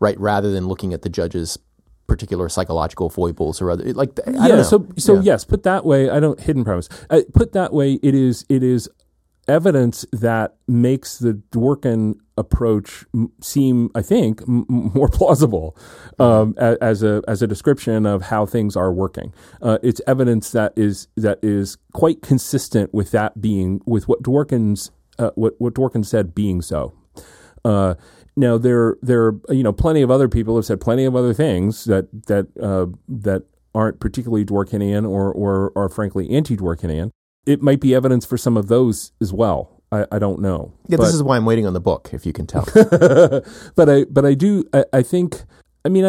right, rather than looking at the judge's particular psychological foibles or other, like, I don't know. Yes, put that way, I don't, hidden premise. Put that way, it is evidence that makes the Dworkin approach seem, I think, more plausible as a description of how things are working. It's evidence that is quite consistent with that being with what Dworkin's what Dworkin said being so. Now, there, plenty of other people have said plenty of other things that aren't particularly Dworkinian or are frankly anti-Dworkinian. It might be evidence for some of those as well. I don't know. Yeah, this is why I'm waiting on the book, if you can tell. I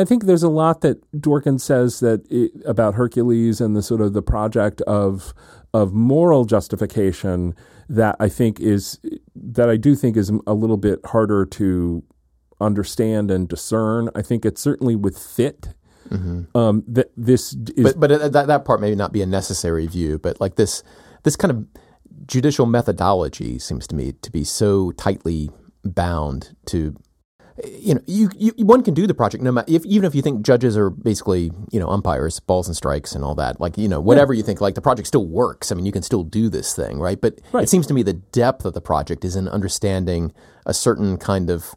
think there's a lot that Dworkin says about Hercules and the sort of the project of moral justification that I think is a little bit harder to understand and discern. I think it's certainly with fit. Mm-hmm. That part may not be a necessary view, but like this kind of judicial methodology seems to me to be so tightly bound to. You one can do the project no matter even if you think judges are basically umpires, balls and strikes and all that, like whatever you think, like the project still works. I mean, you can still do this thing, right? But it seems to me the depth of the project is in understanding a certain kind of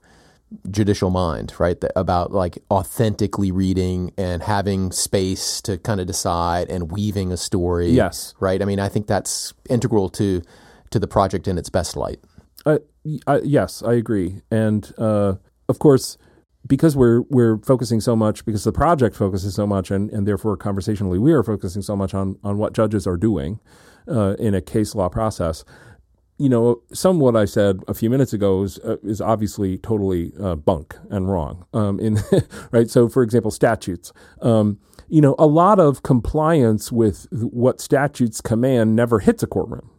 judicial mind, right? About like authentically reading and having space to kind of decide and weaving a story. Yes, right. I mean, I think that's integral to the project in its best light. Yes, I agree, and. Of course, because we're focusing so much, because the project focuses so much, and therefore conversationally we are focusing so much on what judges are doing in a case law process. Some of what I said a few minutes ago is obviously totally bunk and wrong. Right? So, for example, statutes. A lot of compliance with what statutes command never hits a courtroom.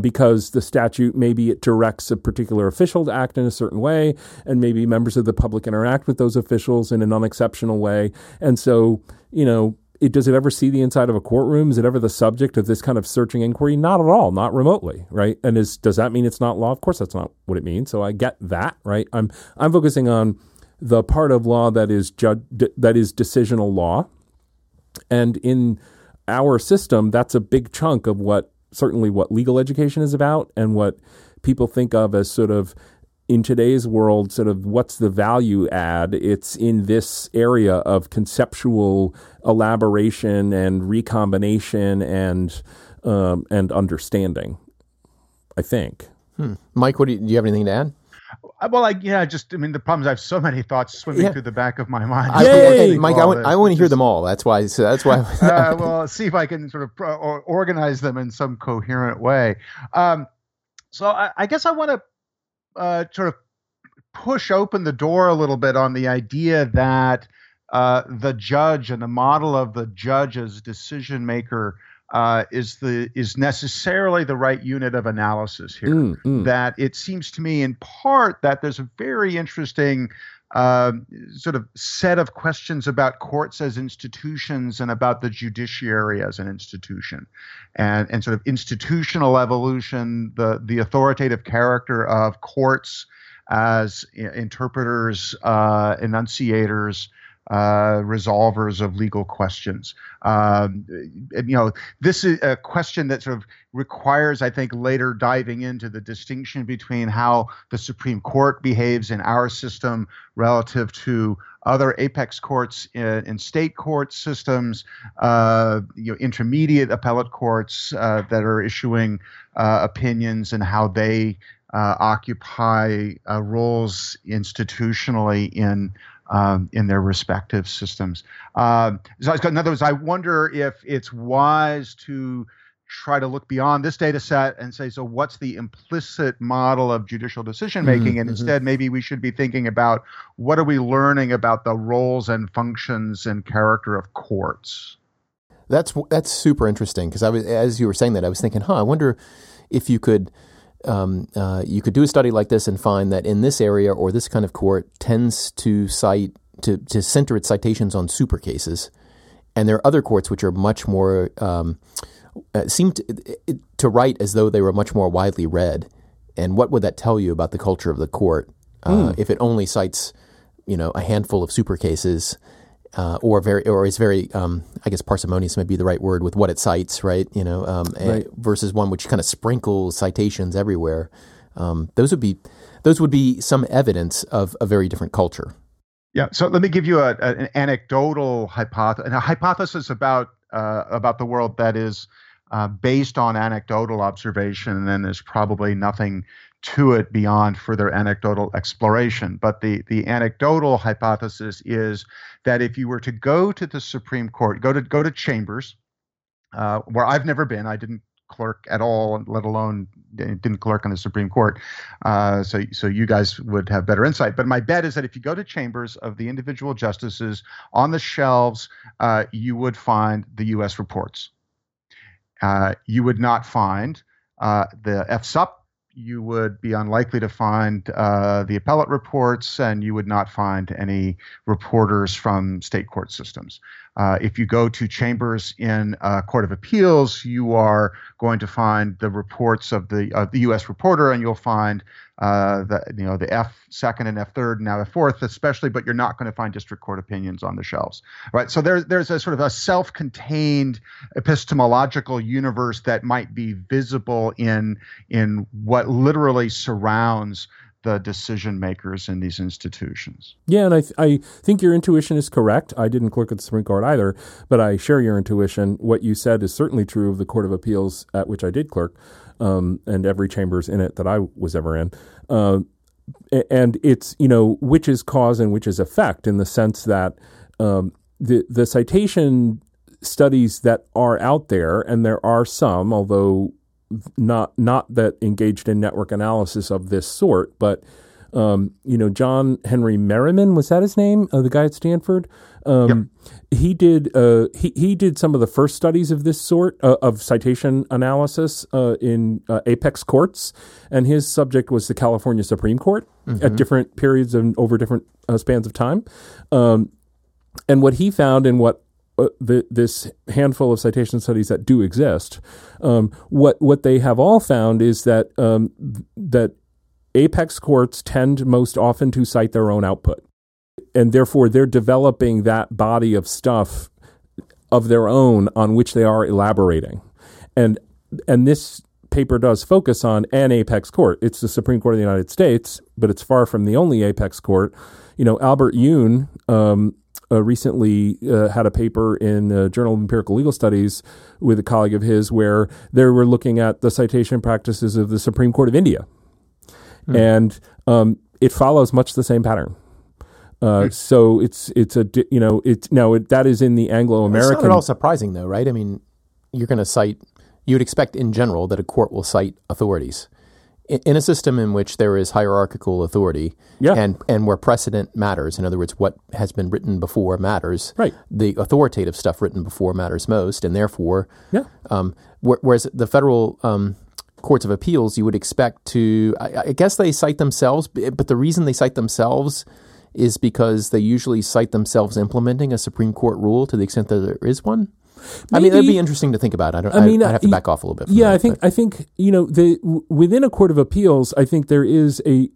Because the statute, maybe it directs a particular official to act in a certain way, and maybe members of the public interact with those officials in an unexceptional way. And so, does it ever see the inside of a courtroom? Is it ever the subject of this kind of searching inquiry? Not at all, not remotely, right? And does that mean it's not law? Of course that's not what it means. So I get that, right? I'm focusing on the part of law that is decisional law. And in our system, that's a big chunk of what legal education is about and what people think of as sort of in today's world, sort of what's the value add? It's in this area of conceptual elaboration and recombination and understanding, I think. Mike, do you have anything to add? Well, the problem is I have so many thoughts swimming through the back of my mind. Mike, I want to hear them all. That's why. Well, see if I can sort of organize them in some coherent way. So I guess I want to sort of push open the door a little bit on the idea that the judge and the model of the judge as decision maker is necessarily the right unit of analysis here. That it seems to me in part that there's a very interesting sort of set of questions about courts as institutions and about the judiciary as an institution and sort of institutional evolution, the authoritative character of courts as interpreters, enunciators, resolvers of legal questions. This is a question that sort of requires, I think, later diving into the distinction between how the Supreme Court behaves in our system relative to other apex courts in state court systems, intermediate appellate courts that are issuing opinions, and how they occupy roles institutionally in their respective systems. So in other words, I wonder if it's wise to try to look beyond this data set and say, so what's the implicit model of judicial decision-making? Mm-hmm, and instead, maybe we should be thinking about what are we learning about the roles and functions and character of courts? That's super interesting, because as you were saying that, I was thinking, I wonder if you could do a study like this and find that in this area or this kind of court tends to center its citations on super cases. And there are other courts which are much more seem to write as though they were much more widely read. And what would that tell you about the culture of the court if it only cites, a handful of super cases or is very I guess parsimonious might be the right word with what it cites, right? Right. Versus one which kind of sprinkles citations everywhere. Those would be some evidence of a very different culture. Yeah. So let me give you an anecdotal hypothesis, a hypothesis about the world that is based on anecdotal observation, and then there's probably nothing to it beyond further anecdotal exploration. But the anecdotal hypothesis is that if you were to go to the Supreme Court, go to chambers, where I've never been, I didn't clerk at all, let alone didn't clerk on the Supreme Court. So you guys would have better insight. But my bet is that if you go to chambers of the individual justices, on the shelves, you would find the U.S. reports. You would not find the FSUP. You would be unlikely to find the appellate reports, and you would not find any reporters from state court systems. If you go to chambers in Court of Appeals, you are going to find the reports of the U.S. reporter, and you'll find the F2nd and F3rd and now F4th especially, but you're not going to find district court opinions on the shelves. Right? So there's a sort of a self-contained epistemological universe that might be visible in what literally surrounds the decision makers in these institutions. Yeah, and I think your intuition is correct. I didn't clerk at the Supreme Court either, but I share your intuition. What you said is certainly true of the Court of Appeals at which I did clerk, and every chambers in it that I was ever in. And it's, which is cause and which is effect, in the sense that the citation studies that are out there, and there are some, although not that engaged in network analysis of this sort, but, John Henry Merriman, was that his name? The guy at Stanford? Yep. He did some of the first studies of this sort of citation analysis in apex courts, and his subject was the California Supreme Court at different periods and over different spans of time. And what he found in what this handful of citation studies that do exist, what they have all found is that that apex courts tend most often to cite their own output, and therefore they're developing that body of stuff of their own on which they are elaborating, and this paper does focus on an apex court. It's the Supreme Court of the United States, but it's far from the only apex court. Albert Yoon, recently had a paper in the Journal of Empirical Legal Studies with a colleague of his where they were looking at the citation practices of the Supreme Court of India. Mm. And it follows much the same pattern. So it's that is in the Anglo-American. It's not at all surprising though, right? I mean, you would expect in general that a court will cite authorities. In a system in which there is hierarchical authority and where precedent matters, in other words, what has been written before matters, right. The authoritative stuff written before matters most, and therefore, whereas the federal courts of appeals, you would expect to, I guess they cite themselves, but the reason they cite themselves is because they usually cite themselves implementing a Supreme Court rule to the extent that there is one. Maybe, I mean, that'd be interesting to think about. I'd have to back off a little bit. Yeah, that, I think within a court of appeals, I think there is an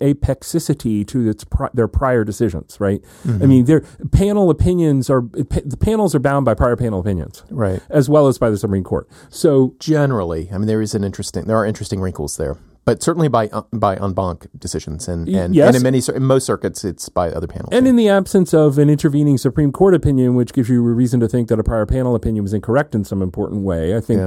apexicity to their prior decisions, right? Mm-hmm. I mean, their panel opinions the panels are bound by prior panel opinions, right, as well as by the Supreme Court. So generally, I mean, there are interesting wrinkles there. But certainly by en banc decisions, and in most circuits, it's by other panels. And in the absence of an intervening Supreme Court opinion, which gives you a reason to think that a prior panel opinion was incorrect in some important way, I think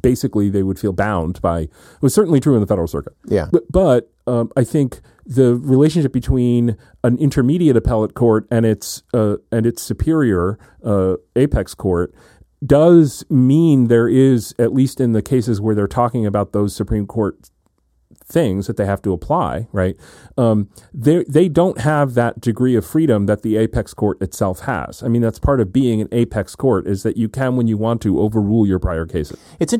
basically they would feel bound by. It was certainly true in the Federal Circuit. Yeah, but I think the relationship between an intermediate appellate court and its superior apex court does mean there is, at least in the cases where they're talking about those Supreme Court things that they have to apply, right? They don't have that degree of freedom that the apex court itself has. I mean, that's part of being an apex court, is that you can, when you want to, overrule your prior cases. It's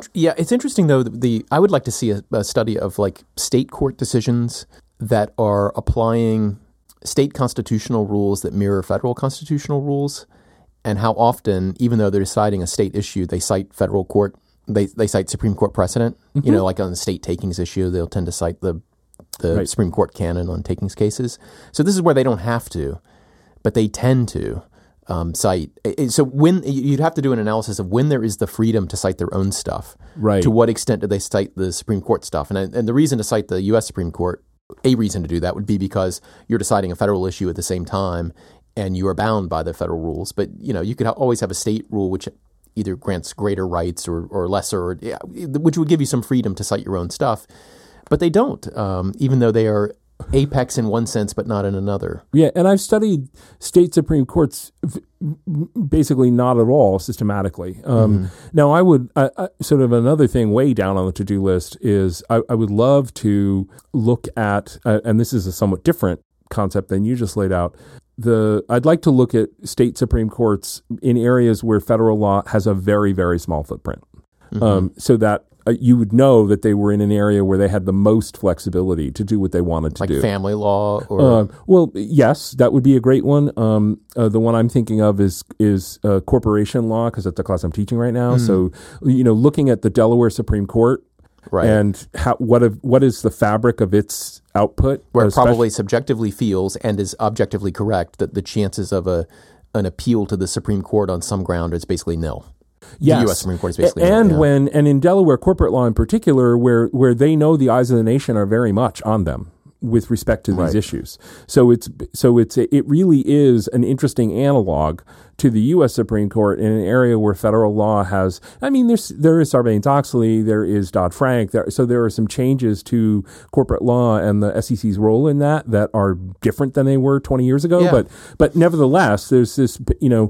interesting though. I would like to see a study of like state court decisions that are applying state constitutional rules that mirror federal constitutional rules, and how often, even though they're deciding a state issue, they cite federal court. They cite Supreme Court precedent, mm-hmm. Like on the state takings issue, they'll tend to cite the right. Supreme Court canon on takings cases. So this is where they don't have to, but they tend to cite. So when you'd have to do an analysis of when there is the freedom to cite their own stuff, right? To what extent do they cite the Supreme Court stuff? And the reason to cite the U.S. Supreme Court, a reason to do that would be because you're deciding a federal issue at the same time, and you are bound by the federal rules. But you could always have a state rule which either grants greater rights or lesser, which would give you some freedom to cite your own stuff. But they don't, even though they are apex in one sense, but not in another. Yeah, and I've studied state Supreme Courts basically not at all systematically. Now, I would sort of another thing way down on the to-do list is I would love to look at, and this is a somewhat different concept than you just laid out, I'd like to look at state Supreme Courts in areas where federal law has a very, very small footprint, so that you would know that they were in an area where they had the most flexibility to do what they wanted to do. Like family law? Well, yes, that would be a great one. The one I'm thinking of is corporation law, because that's the class I'm teaching right now. Mm-hmm. So, looking at the Delaware Supreme Court, right. And what is the fabric of its output? Where it probably subjectively feels and is objectively correct that the chances of an appeal to the Supreme Court on some ground is basically nil. Yes. The U.S. Supreme Court is basically nil. And in Delaware corporate law in particular, where they know the eyes of the nation are very much on them with respect to these right. issues. So it really is an interesting analog to the U.S. Supreme Court in an area where federal law has, there is Sarbanes-Oxley, there is Dodd-Frank, so there are some changes to corporate law and the SEC's role in that are different than they were 20 years ago. Yeah. But nevertheless, there's this,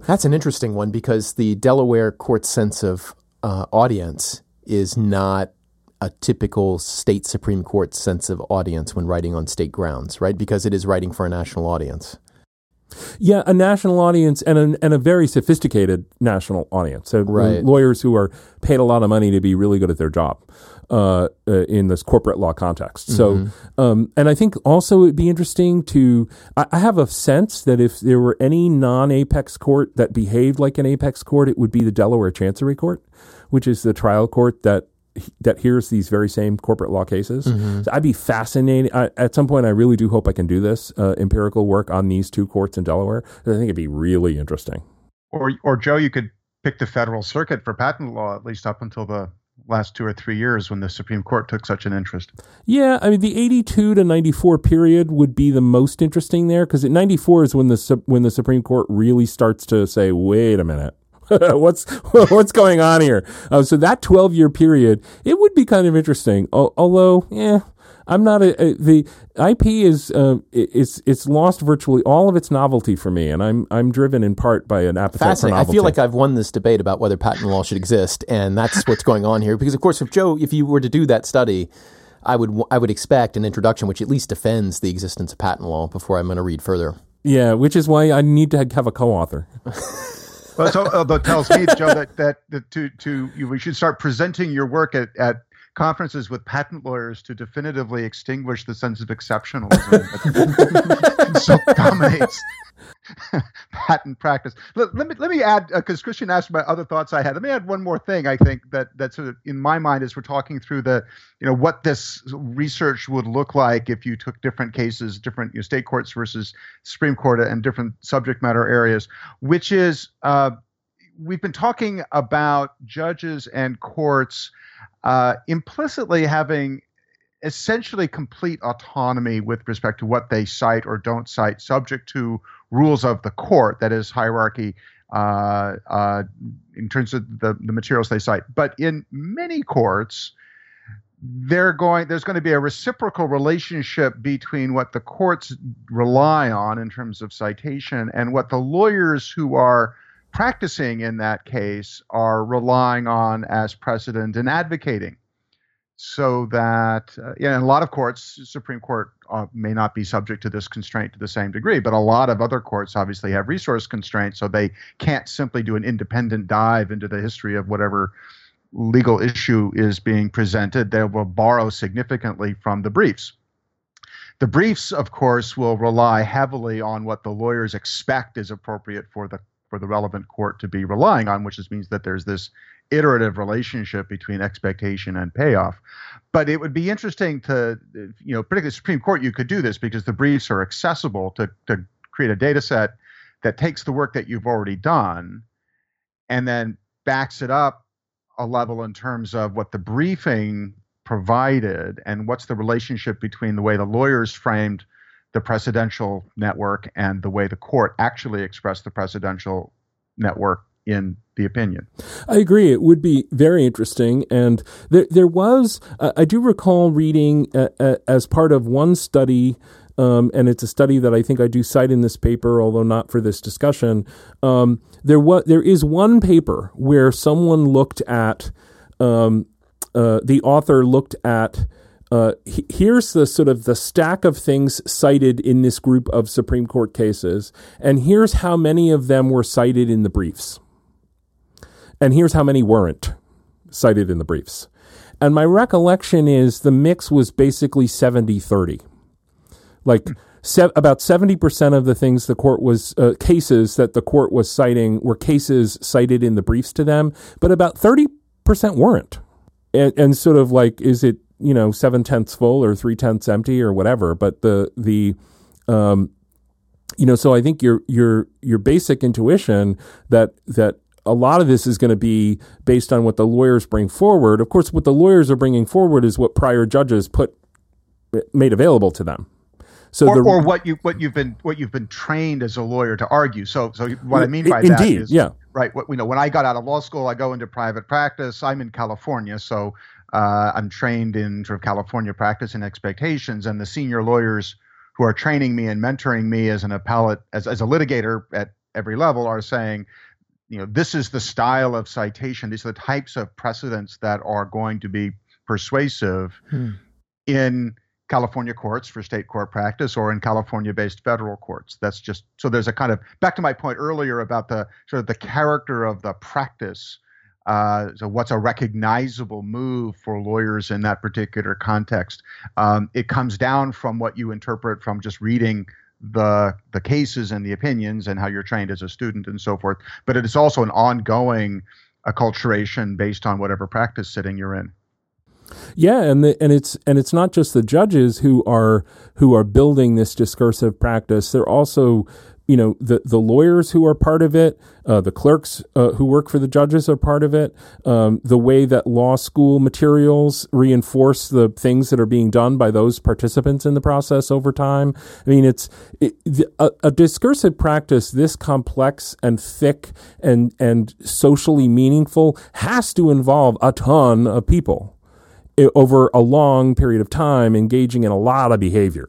That's an interesting one, because the Delaware court's sense of audience is not a typical state Supreme Court sense of audience when writing on state grounds, right? Because it is writing for a national audience. Yeah, a national audience and a very sophisticated national audience. So right. Lawyers who are paid a lot of money to be really good at their job in this corporate law context. Mm-hmm. So, and I think also it'd be interesting to. I have a sense that if there were any non-apex court that behaved like an apex court, it would be the Delaware Chancery Court, which is the trial court that hears these very same corporate law cases. Mm-hmm. So I'd be fascinated. At some point, I really do hope I can do this empirical work on these two courts in Delaware. I think it'd be really interesting. Or Joe, you could pick the Federal Circuit for patent law, at least up until the last 2 or 3 years when the Supreme Court took such an interest. Yeah, I mean, the 82 to 94 period would be the most interesting there, because in 94 is when the Supreme Court really starts to say, wait a minute, what's going on here? So that 12-year period, it would be kind of interesting. Although, I'm not the IP it's lost virtually all of its novelty for me, and I'm driven in part by an appetite for novelty. I feel like I've won this debate about whether patent law should exist, and that's what's going on here. Because of course, if you were to do that study, I would expect an introduction which at least defends the existence of patent law before I'm going to read further. Yeah, which is why I need to have a co-author. Well, so that tells me, Joe, that we should start presenting your work at conferences with patent lawyers to definitively extinguish the sense of exceptionalism so dominates patent practice. Let me add, because Christian asked about other thoughts I had. Let me add one more thing. I think that sort of in my mind, as we're talking through the, you know, what this research would look like if you took different cases, different state courts versus Supreme Court, and different subject matter areas, which is we've been talking about judges and courts implicitly having essentially complete autonomy with respect to what they cite or don't cite, subject to rules of the court, that is hierarchy in terms of the materials they cite. But in many courts, there's going to be a reciprocal relationship between what the courts rely on in terms of citation and what the lawyers who are practicing in that case are relying on as precedent and advocating. So that in a lot of courts, Supreme Court may not be subject to this constraint to the same degree, but a lot of other courts obviously have resource constraints, so they can't simply do an independent dive into the history of whatever legal issue is being presented. They will borrow significantly from the briefs. The briefs, of course, will rely heavily on what the lawyers expect is appropriate for the relevant court to be relying on, which just means that there's this iterative relationship between expectation and payoff. But it would be interesting to, you know, particularly Supreme Court, you could do this because the briefs are accessible to create a data set that takes the work that you've already done and then backs it up a level in terms of what the briefing provided and what's the relationship between the way the lawyers framed the precedential network and the way the court actually expressed the precedential network in the opinion. I agree. It would be very interesting. And there was, I do recall reading as part of one study, and it's a study that I think I do cite in this paper, although not for this discussion. There is one paper where someone looked at, the author looked at, here's the sort of the stack of things cited in this group of Supreme Court cases, and here's how many of them were cited in the briefs. And here's how many weren't cited in the briefs. And my recollection is the mix was basically 70-30. Like about 70% of the things the court was cases that the court was citing were cases cited in the briefs to them, but about 30% weren't. And sort of like, is it, you know, 7/10 full or 3/10 empty or whatever, but the you know, so I think your basic intuition that a lot of this is going to be based on what the lawyers bring forward. Of course, what the lawyers are bringing forward is what prior judges made available to them. So or what you've been trained as a lawyer to argue. So what I mean by that is, yeah, right. What, you know, when I got out of law school, I go into private practice. I'm in California, so I'm trained in sort of California practice and expectations. And the senior lawyers who are training me and mentoring me as an appellate, as a litigator at every level, are saying, you know, this is the style of citation. These are the types of precedents that are going to be persuasive in California courts for state court practice or in California-based federal courts. That's just, so there's a kind of, back to my point earlier about the sort of the character of the practice. So what's a recognizable move for lawyers in that particular context? It comes down from what you interpret from just reading the cases and the opinions and how you're trained as a student and so forth. But it is also an ongoing acculturation based on whatever practice sitting you're in. Yeah, and it's not just the judges who are building this discursive practice. They're also, you know, the lawyers who are part of it, the clerks who work for the judges are part of it. The way that law school materials reinforce the things that are being done by those participants in the process over time. I mean, it's a discursive practice this complex and thick and socially meaningful has to involve a ton of people over a long period of time, engaging in a lot of behavior,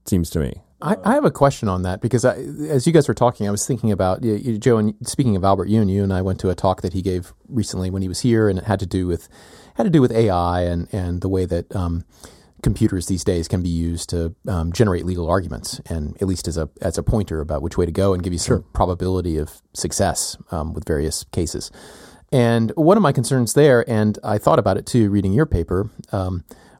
it seems to me. I have a question on that because as you guys were talking, I was thinking about, Joe, and speaking of Albert Yoon, you and I went to a talk that he gave recently when he was here, and it had to do with AI and the way that computers these days can be used to generate legal arguments, and at least as a pointer about which way to go and give you some probability of success with various cases. And one of my concerns there, and I thought about it too, reading your paper,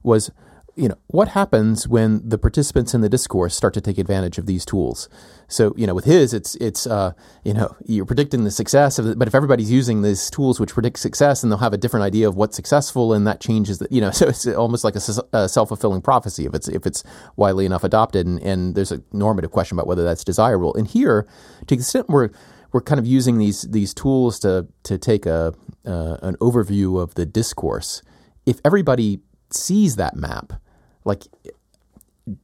was, you know, what happens when the participants in the discourse start to take advantage of these tools? So, you know, with his, it's you know, you're predicting the success of it, but if everybody's using these tools which predict success, then they'll have a different idea of what's successful, and that changes the, you know, so it's almost like a self-fulfilling prophecy if it's widely enough adopted, and there's a normative question about whether that's desirable. And here, to the extent we're kind of using these tools to take an overview of the discourse, if everybody sees that map, like,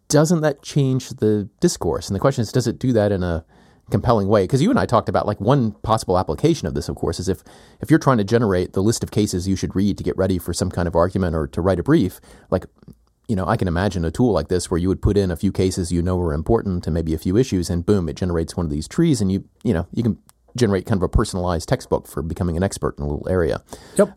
doesn't that change the discourse? And the question is, does it do that in a compelling way? Because you and I talked about, like, one possible application of this, of course, is if you're trying to generate the list of cases you should read to get ready for some kind of argument or to write a brief, like, you know, I can imagine a tool like this where you would put in a few cases you know are important and maybe a few issues, and boom, it generates one of these trees, and you know, you can generate kind of a personalized textbook for becoming an expert in a little area. Yep.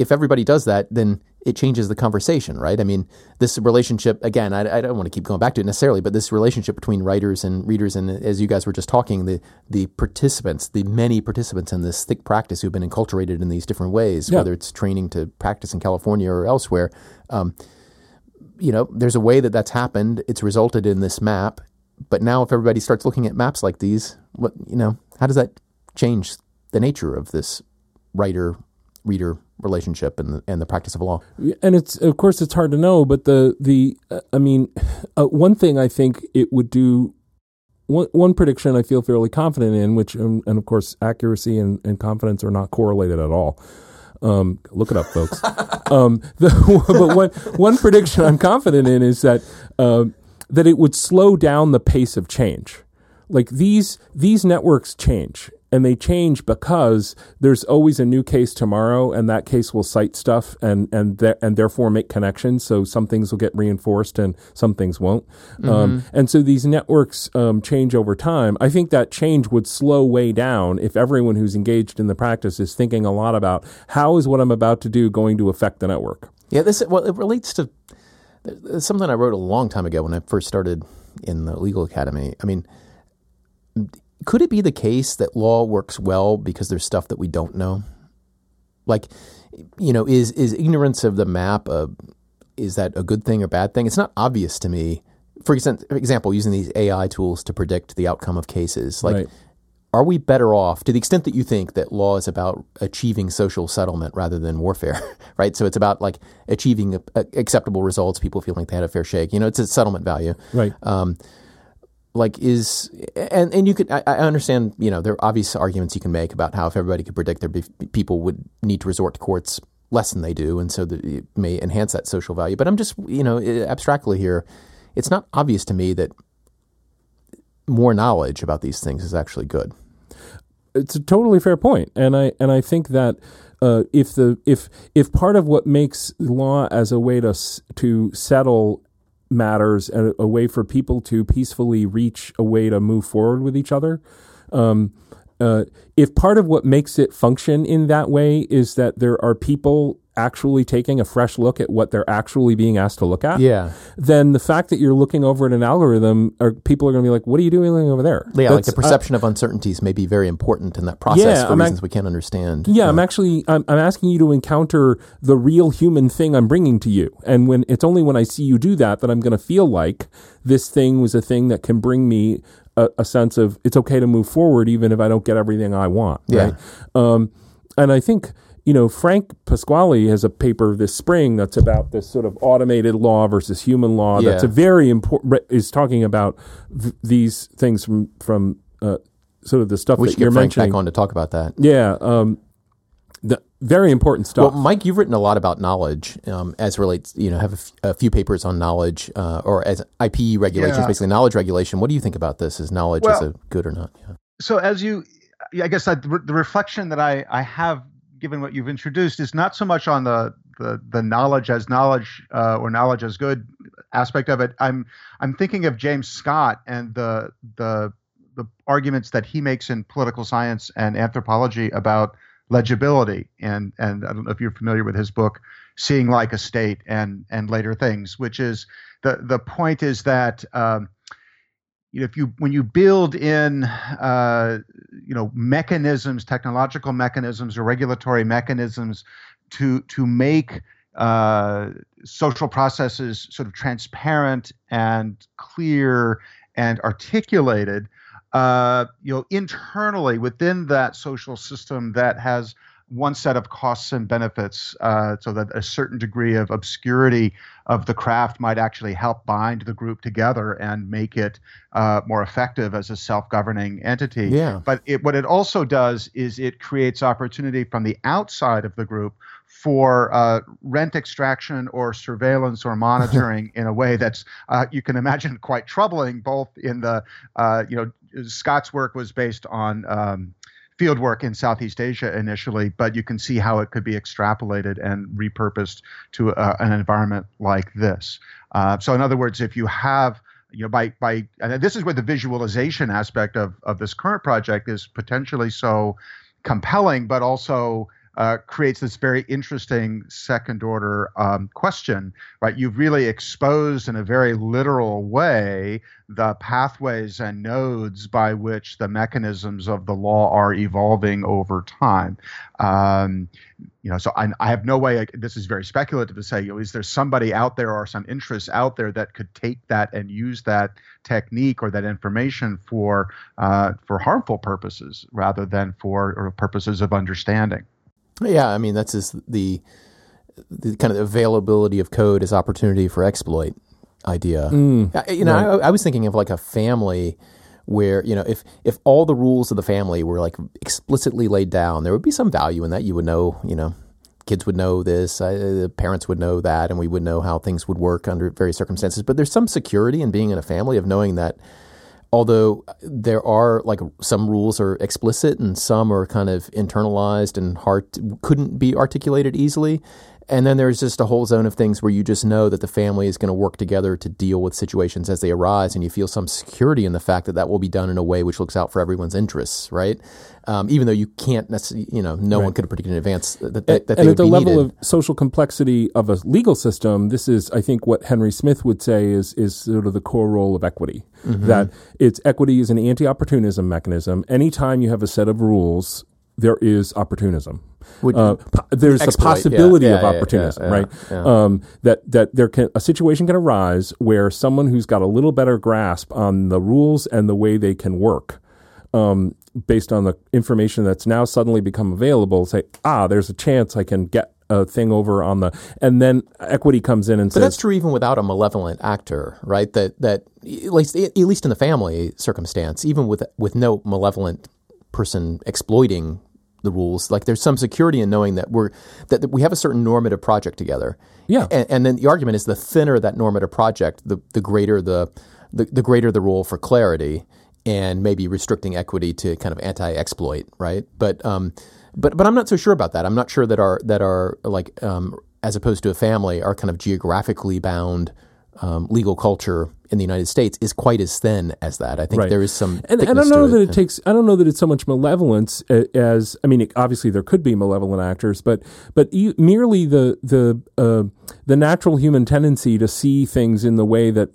If everybody does that, then it changes the conversation, right? I mean, this relationship, again, I don't want to keep going back to it necessarily, but this relationship between writers and readers, and as you guys were just talking, the participants, the many participants in this thick practice who've been enculturated in these different ways, yeah, whether it's training to practice in California or elsewhere, you know, there's a way that that's happened. It's resulted in this map. But now if everybody starts looking at maps like these, what, you know, how does that change the nature of this writer-reader relationship and the practice of law? And it's, of course, it's hard to know, but one thing I think it would do, one prediction I feel fairly confident in, which, and of course, accuracy and confidence are not correlated at all. Look it up, folks. But one prediction I'm confident in is that it would slow down the pace of change. Like these networks change. And they change because there's always a new case tomorrow, and that case will cite stuff and therefore make connections. So some things will get reinforced and some things won't. Mm-hmm. And so these networks change over time. I think that change would slow way down if everyone who's engaged in the practice is thinking a lot about how is what I'm about to do going to affect the network. Yeah, it relates to something I wrote a long time ago when I first started in the legal academy. I mean, could it be the case that law works well because there's stuff that we don't know? Like, you know, is ignorance of the map, is that a good thing or bad thing? It's not obvious to me. For example, using these AI tools to predict the outcome of cases. Like, right. Are we better off, to the extent that you think that law is about achieving social settlement rather than warfare, right? So it's about, like, achieving acceptable results, people feeling like they had a fair shake. You know, it's a settlement value. Right. Like is, and you could, I understand, you know, there are obvious arguments you can make about how if everybody could predict, people would need to resort to courts less than they do, and so it may enhance that social value. But I'm just, you know, abstractly here, it's not obvious to me that more knowledge about these things is actually good. It's a totally fair point, and I think that if part of what makes law as a way to settle matters, a way for people to peacefully reach a way to move forward with each other. If part of what makes it function in that way is that there are people actually taking a fresh look at what they're actually being asked to look at, yeah, then the fact that you're looking over at an algorithm, or people are going to be like, what are you doing over there? Yeah, that's, like the perception of uncertainties may be very important in that process for reasons we can't understand. Yeah, I'm asking you to encounter the real human thing I'm bringing to you. And when it's only when I see you do that I'm going to feel like this thing was a thing that can bring me a sense of it's okay to move forward even if I don't get everything I want. Right? Yeah. And I think, you know, Frank Pasquale has a paper this spring that's about this sort of automated law versus human law. Yeah. That's a very important, is talking about these things from sort of the stuff that you're mentioning. We should get Frank back on to talk about that. Yeah, the very important stuff. Well, Mike, you've written a lot about knowledge as relates, you know, have a few papers on knowledge or as IP regulations, basically knowledge regulation. What do you think about this? Is knowledge as a good or not? Yeah. So I guess the reflection that I have, given what you've introduced, is not so much on the knowledge as knowledge or knowledge as good aspect of it. I'm thinking of James Scott and the arguments that he makes in political science and anthropology about legibility. And I don't know if you're familiar with his book, Seeing Like a State and Later Things, which is the point is that when you build in, mechanisms, technological mechanisms or regulatory mechanisms to make social processes sort of transparent and clear and articulated, internally within that social system that has one set of costs and benefits, so that a certain degree of obscurity of the craft might actually help bind the group together and make it more effective as a self-governing entity. Yeah. But what it also does is it creates opportunity from the outside of the group for rent extraction or surveillance or monitoring in a way that's, you can imagine, quite troubling. Both in the, Scott's work was based on field work in Southeast Asia initially, but you can see how it could be extrapolated and repurposed to an environment like this. So in other words, if you have, and this is where the visualization aspect of this current project is potentially so compelling, but also creates this very interesting second order question, right? You've really exposed in a very literal way the pathways and nodes by which the mechanisms of the law are evolving over time. So I have no way, this is very speculative to say, is there somebody out there or some interests out there that could take that and use that technique or that information for harmful purposes rather than for purposes of understanding? Yeah, I mean, that's just the kind of availability of code as opportunity for exploit idea. Right. I was thinking of like a family where, if all the rules of the family were like explicitly laid down, there would be some value in that. You would know, kids would know this, the parents would know that, and we would know how things would work under various circumstances. But there's some security in being in a family of knowing that, although there are like some rules are explicit and some are kind of internalized and couldn't be articulated easily. And then there's just a whole zone of things where you just know that the family is going to work together to deal with situations as they arise. And you feel some security in the fact that that will be done in a way which looks out for everyone's interests, right? Even though you can't necessarily, no one could have predicted in advance that they would be needed. And at the level of social complexity of a legal system, this is, I think, what Henry Smith would say is sort of the core role of equity. Mm-hmm. That equity is an anti-opportunism mechanism. Anytime you have a set of rules, there is opportunism. There's a possibility of opportunism, right? Yeah. That a situation can arise where someone who's got a little better grasp on the rules and the way they can work, based on the information that's now suddenly become available, say, there's a chance I can get a thing over on the, and then equity comes in and says. But that's true even without a malevolent actor, right? That at least in the family circumstance, even with no malevolent person exploiting the rules, like there's some security in knowing that that we have a certain normative project together. Yeah. And then the argument is the thinner that normative project, the greater the role for clarity and maybe restricting equity to kind of anti-exploit, right? But I'm not so sure about that. I'm not sure that our like as opposed to a family, our kind of geographically bound legal culture in the United States is quite as thin as that. I think there is some thickness and I don't know that it takes. I don't know that it's so much malevolence as I mean. Obviously, there could be malevolent actors, but merely the natural human tendency to see things in the way that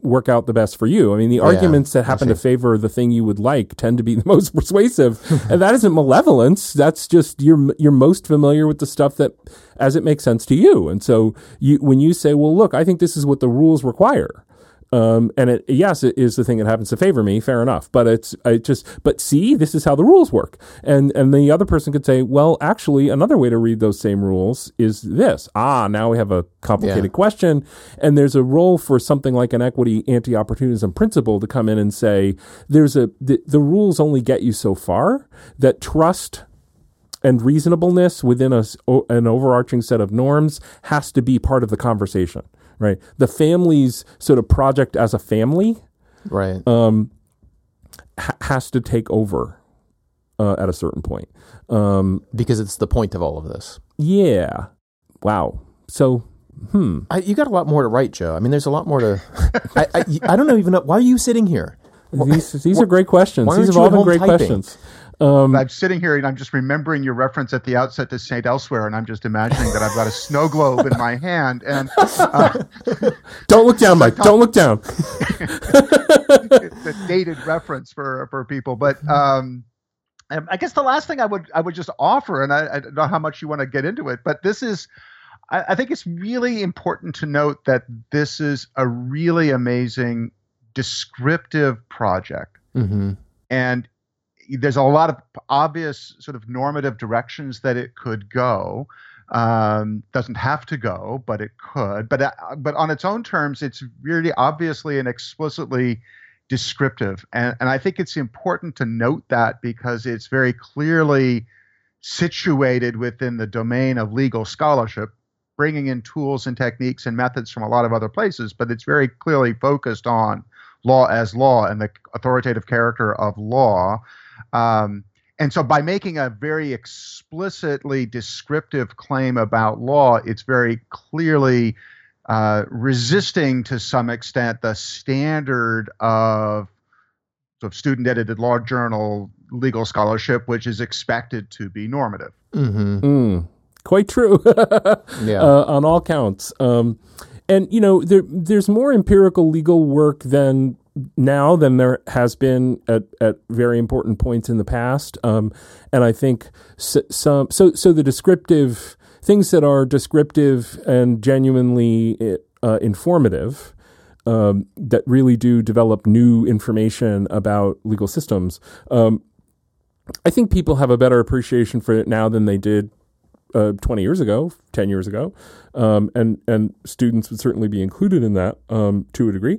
work out the best for you. I mean, the arguments that happen to favor the thing you would like tend to be the most persuasive, and that isn't malevolence. That's just you're most familiar with the stuff that, as it makes sense to you. And so when you say, well, look, I think this is what the rules require. And it is the thing that happens to favor me. Fair enough. But see, this is how the rules work. And the other person could say, well, actually, another way to read those same rules is this. Now we have a complicated question. And there's a role for something like an equity anti-opportunism principle to come in and say, the rules only get you so far, that trust and reasonableness within an overarching set of norms has to be part of the conversation. Right. The family's sort of project as a family has to take over at a certain point. Because it's the point of all of this. Yeah. Wow. So, you got a lot more to write, Joe. I mean, there's a lot more to... I don't know even... Why are you sitting here? These are great questions. These have all been great questions. I'm sitting here and I'm just remembering your reference at the outset to St. Elsewhere, and I'm just imagining that I've got a snow globe in my hand. And don't look down, Mike. Don't look down. It's a dated reference for people, but I guess the last thing I would just offer, and I don't know how much you want to get into it, but this is, I think it's really important to note that this is a really amazing descriptive project. Mm-hmm. And there's a lot of obvious sort of normative directions that it could go. Doesn't have to go, but it could. But on its own terms, it's really obviously and explicitly descriptive. And I think it's important to note that because it's very clearly situated within the domain of legal scholarship, bringing in tools and techniques and methods from a lot of other places, but it's very clearly focused on law as law and the authoritative character of law. And so by making a very explicitly descriptive claim about law, it's very clearly resisting to some extent the standard of sort of student-edited law journal legal scholarship, which is expected to be normative. Mm-hmm. Mm. Quite true. Yeah. On all counts. And, you know, there's more empirical legal work than now than there has been at very important points in the past. And I think so the descriptive things that are descriptive and genuinely informative, that really do develop new information about legal systems. I think people have a better appreciation for it now than they did 20 years ago, 10 years ago, and students would certainly be included in that to a degree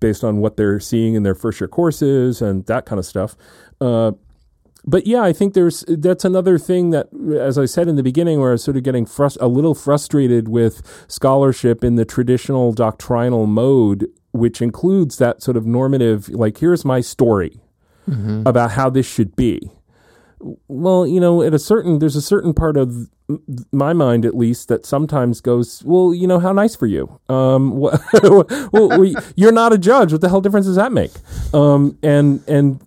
based on what they're seeing in their first year courses and that kind of stuff. But yeah, I think that's another thing that, as I said in the beginning, where I was sort of getting a little frustrated with scholarship in the traditional doctrinal mode, which includes that sort of normative, like, here's my story mm-hmm. about how this should be. Well, you know, there's a certain part of my mind, at least, that sometimes goes, well, you know, how nice for you. You're not a judge. What the hell difference does that make? And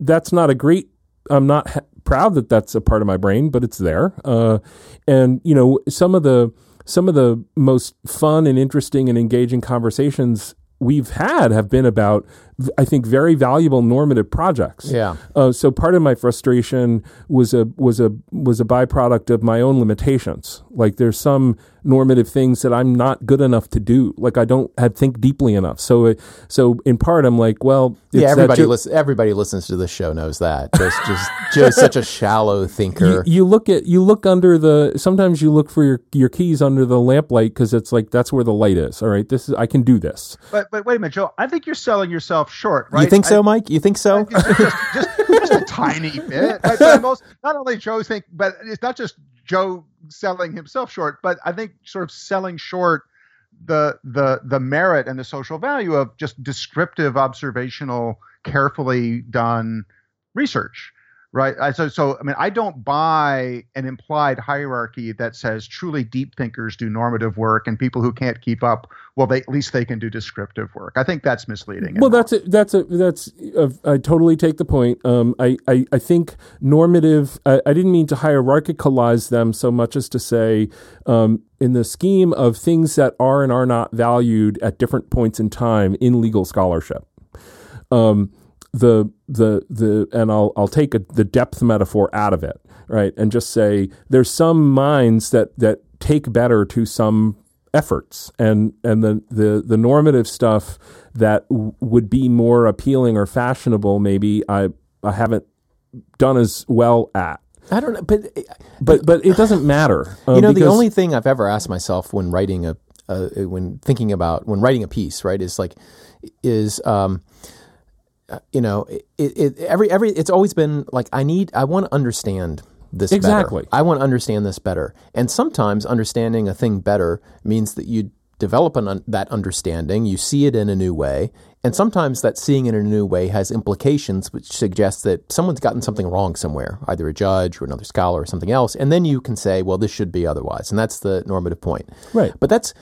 that's not a great. I'm not proud that that's a part of my brain, but it's there. And you know, some of the most fun and interesting and engaging conversations we've had have been about, I think, very valuable normative projects. Yeah. So part of my frustration was a byproduct of my own limitations. Like, there's some normative things that I'm not good enough to do. Like, I don't think deeply enough. So in part, I'm like, well, it's everybody listens to this show knows that. Joe's such a shallow thinker. Sometimes you look for your keys under the lamplight because it's like that's where the light is. All right, I can do this. But wait a minute, Joe. I think you're selling yourself short, right? You think so, Mike? You think so? Just a tiny bit. Not only Joe's think, but it's not just Joe selling himself short, but I think sort of selling short the merit and the social value of just descriptive, observational, carefully done research, right? So I mean, I don't buy an implied hierarchy that says truly deep thinkers do normative work and people who can't keep up, well, at least they can do descriptive work. I think that's misleading. Well, I totally take the point. I think normative, I didn't mean to hierarchicalize them so much as to say, in the scheme of things that are and are not valued at different points in time in legal scholarship, and I'll take the depth metaphor out of it, right, and just say there's some minds that take better to some efforts, and the normative stuff that would be more appealing or fashionable, maybe I haven't done as well at. I don't know, but it doesn't matter. You know, the only thing I've ever asked myself when writing when writing a piece, right, is like, you know, it's always been like, I want to understand this exactly. Better. I want to understand this better. And sometimes understanding a thing better means that you develop that understanding, you see it in a new way. And sometimes that seeing it in a new way has implications which suggest that someone's gotten something wrong somewhere, either a judge or another scholar or something else. And then you can say, well, this should be otherwise. And that's the normative point. Right. But that's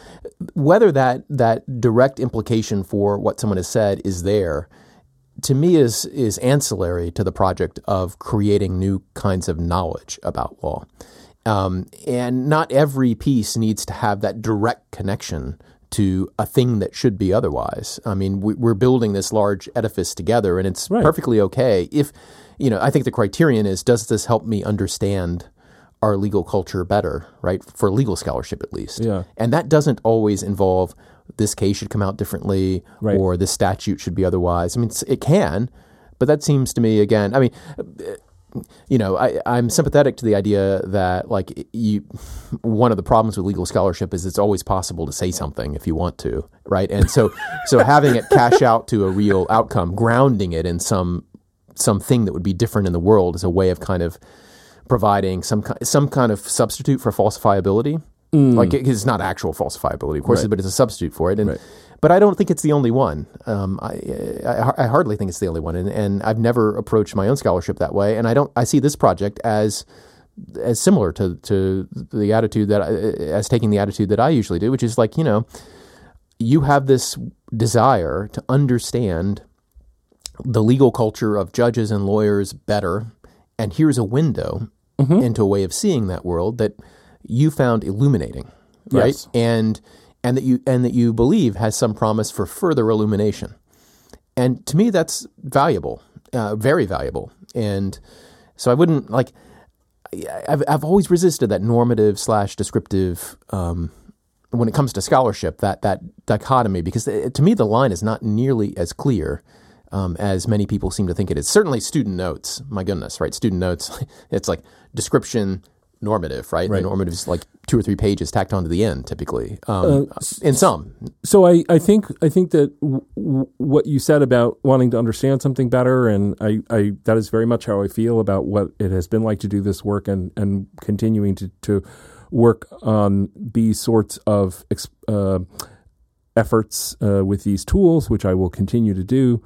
whether that direct implication for what someone has said is there. to me is ancillary to the project of creating new kinds of knowledge about law. And not every piece needs to have that direct connection to a thing that should be otherwise. I mean, we're building this large edifice together, and it's perfectly okay if, you know, I think the criterion is, does this help me understand our legal culture better, right? For legal scholarship, at least. Yeah. And that doesn't always involve this case should come out differently or this statute should be otherwise. I mean, it can, but that seems to me, again, I mean, you know, I'm sympathetic to the idea that, like, one of the problems with legal scholarship is it's always possible to say something if you want to, right? And so having it cash out to a real outcome, grounding it in some thing that would be different in the world, is a way of kind of providing some kind of substitute for falsifiability. Like, it's not actual falsifiability, of course, but it's a substitute for it. And but I don't think it's the only one. I hardly think it's the only one, and I've never approached my own scholarship that way. And I don't. I see this project as similar to the attitude that as taking the attitude that I usually do, which is like, you know, you have this desire to understand the legal culture of judges and lawyers better, and here's a window into a way of seeing that world that you found illuminating, right? Yes. And that you believe has some promise for further illumination. And to me, that's valuable, very valuable. And so I wouldn't, like, I've always resisted that normative / descriptive, when it comes to scholarship, that dichotomy, because to me, the line is not nearly as clear as many people seem to think it is. Certainly student notes, my goodness, right? Student notes, it's like description, normative, right? Right. The normative is like 2 or 3 pages tacked on to the end, typically, in some. So I think that what you said about wanting to understand something better, and I that is very much how I feel about what it has been like to do this work and continuing to work on these sorts of efforts with these tools, which I will continue to do.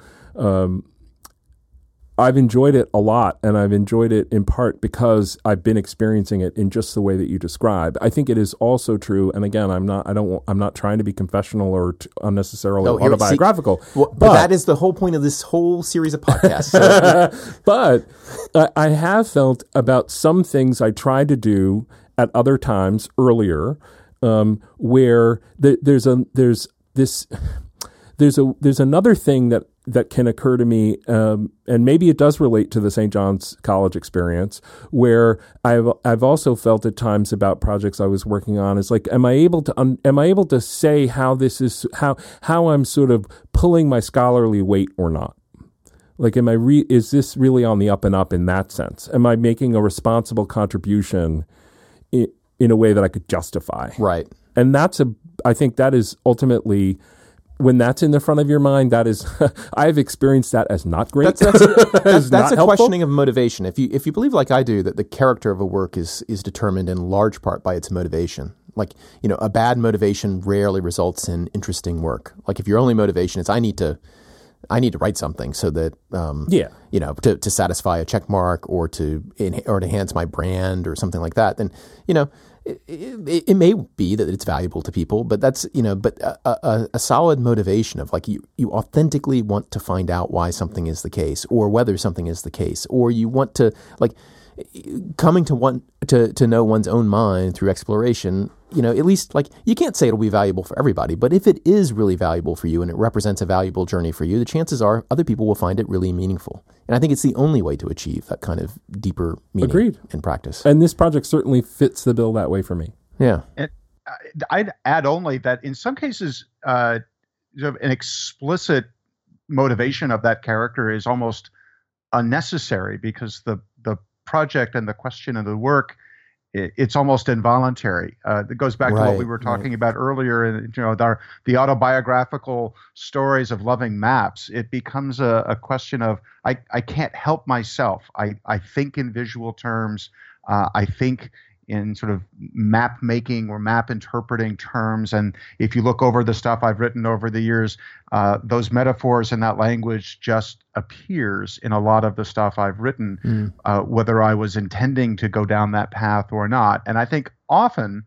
I've enjoyed it a lot, and I've enjoyed it in part because I've been experiencing it in just the way that you describe. I think it is also true, and again, I'm not trying to be confessional or unnecessarily autobiographical. But that is the whole point of this whole series of podcasts. So. But I have felt about some things I tried to do at other times earlier, where there's another thing that can occur to me, and maybe it does relate to the St. John's College experience, where I've also felt at times about projects I was working on is like, am I able to say how this is how I'm sort of pulling my scholarly weight or not? Like, is this really on the up and up in that sense? Am I making a responsible contribution in a way that I could justify? Right, and I think that is ultimately. When that's in the front of your mind, that is, I've experienced that as not great. That's a helpful questioning of motivation. If you believe like I do that the character of a work is determined in large part by its motivation. Like, you know, a bad motivation rarely results in interesting work. Like, if your only motivation is I need to write something so that you know, to satisfy a check mark or to enhance my brand or something like that, then, you know. It may be that it's valuable to people, but that's, you know, but a solid motivation of like you authentically want to find out why something is the case or whether something is the case, or you want to, like, coming to one to know one's own mind through exploration, you know, at least, like, you can't say it'll be valuable for everybody, but if it is really valuable for you and it represents a valuable journey for you, the chances are other people will find it really meaningful. And I think it's the only way to achieve that kind of deeper meaning in practice. And this project certainly fits the bill that way for me. Yeah. And I'd add only that in some cases, an explicit motivation of that character is almost unnecessary because the project and the question of the work, it's almost involuntary. It goes back to what we were talking about earlier, and, you know, the autobiographical stories of loving maps. It becomes a question of I can't help myself. I think in visual terms. I think in sort of map making or map interpreting terms. And if you look over the stuff I've written over the years, those metaphors and that language just appears in a lot of the stuff I've written, whether I was intending to go down that path or not. And I think often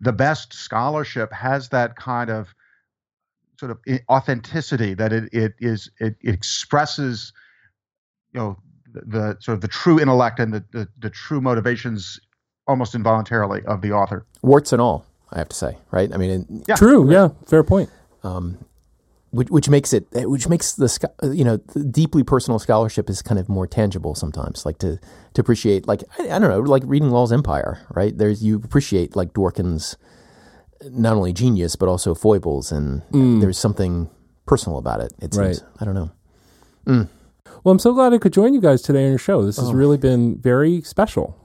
the best scholarship has that kind of sort of authenticity, that it expresses, you know, the sort of the true intellect and the true motivations almost involuntarily of the author. Warts and all, I have to say, right? I mean, yeah. True, yeah, fair point. Which makes the, you know, the deeply personal scholarship is kind of more tangible sometimes, like to appreciate, like, I don't know, like reading Law's Empire, right? You appreciate like Dworkin's not only genius, but also foibles, and there's something personal about it, it seems. Right. I don't know. Mm. Well, I'm so glad I could join you guys today on your show. This has really been very special.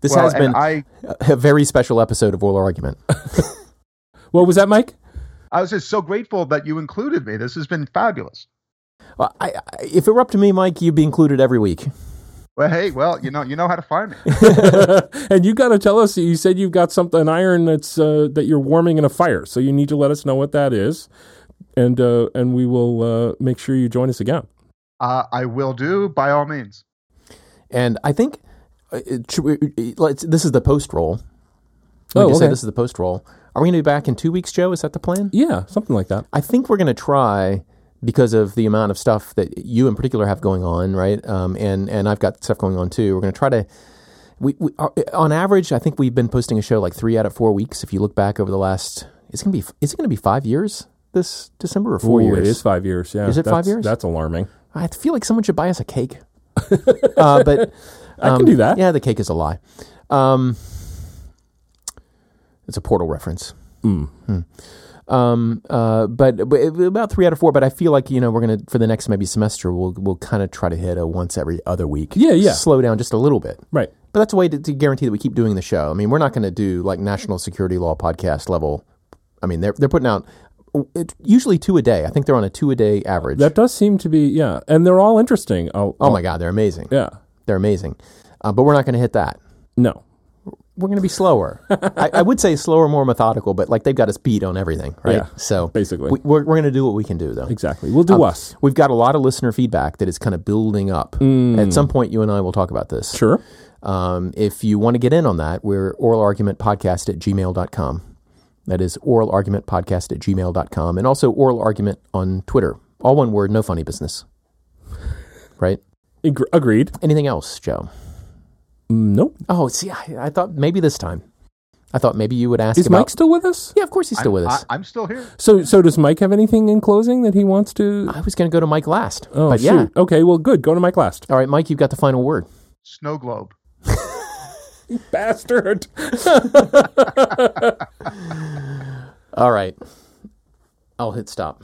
This has been a very special episode of Oral Argument. What was that, Mike? I was just so grateful that you included me. This has been fabulous. Well, if it were up to me, Mike, you'd be included every week. Well, hey, you know how to find me. And you got to tell us. You said you've got an iron that's that you're warming in a fire, so you need to let us know what that is, and we will make sure you join us again. I will do, by all means. And I think this is the post roll. Say this is the post roll. Are we going to be back in 2 weeks, Joe? Is that the plan? Yeah, something like that. I think we're going to try, because of the amount of stuff that you in particular have going on, right? And I've got stuff going on too. We're going to try to, on average, I think we've been posting a show like 3 out of 4 weeks. If you look back over the last, is it going to be 5 years this December, or 4 years? It is 5 years, yeah. Is it 5 years? That's alarming. I feel like someone should buy us a cake. But I can do that. Yeah, the cake is a lie. It's a Portal reference. Mm. Mm. But about 3 out of 4. But I feel like, you know, we're gonna, for the next maybe semester, we'll kind of try to hit a once every other week. Yeah, yeah. Slow down just a little bit. Right. But that's a way to guarantee that we keep doing the show. I mean, we're not going to do like national security law podcast level. I mean, they're putting out usually 2 a day. I think they're on a 2 a day average. That does seem to be, yeah. And they're all interesting. Oh my God, they're amazing. Yeah, they're amazing. But we're not going to hit that. No. We're going to be slower. I would say slower, more methodical, but like they've got us beat on everything, right? Yeah, so basically, we're going to do what we can do, though. Exactly, we'll do us. We've got a lot of listener feedback that is kind of building up. Mm. At some point, you and I will talk about this. Sure. If you want to get in on that, we're oralargumentpodcast@gmail.com. That is oralargumentpodcast@gmail.com, and also Oral Argument on Twitter. All one word, no funny business. Right? Agreed. Anything else, Joe? Nope. Oh, see, I thought maybe this time. I thought maybe you would ask. Is Mike still with us? Yeah, of course he's still with us. I'm still here. So does Mike have anything in closing that he wants to? I was going to go to Mike last. Oh, but shoot. Yeah. Okay, well, good. Go to Mike last. All right, Mike, you've got the final word. Snow globe. Bastard. All right. I'll hit stop.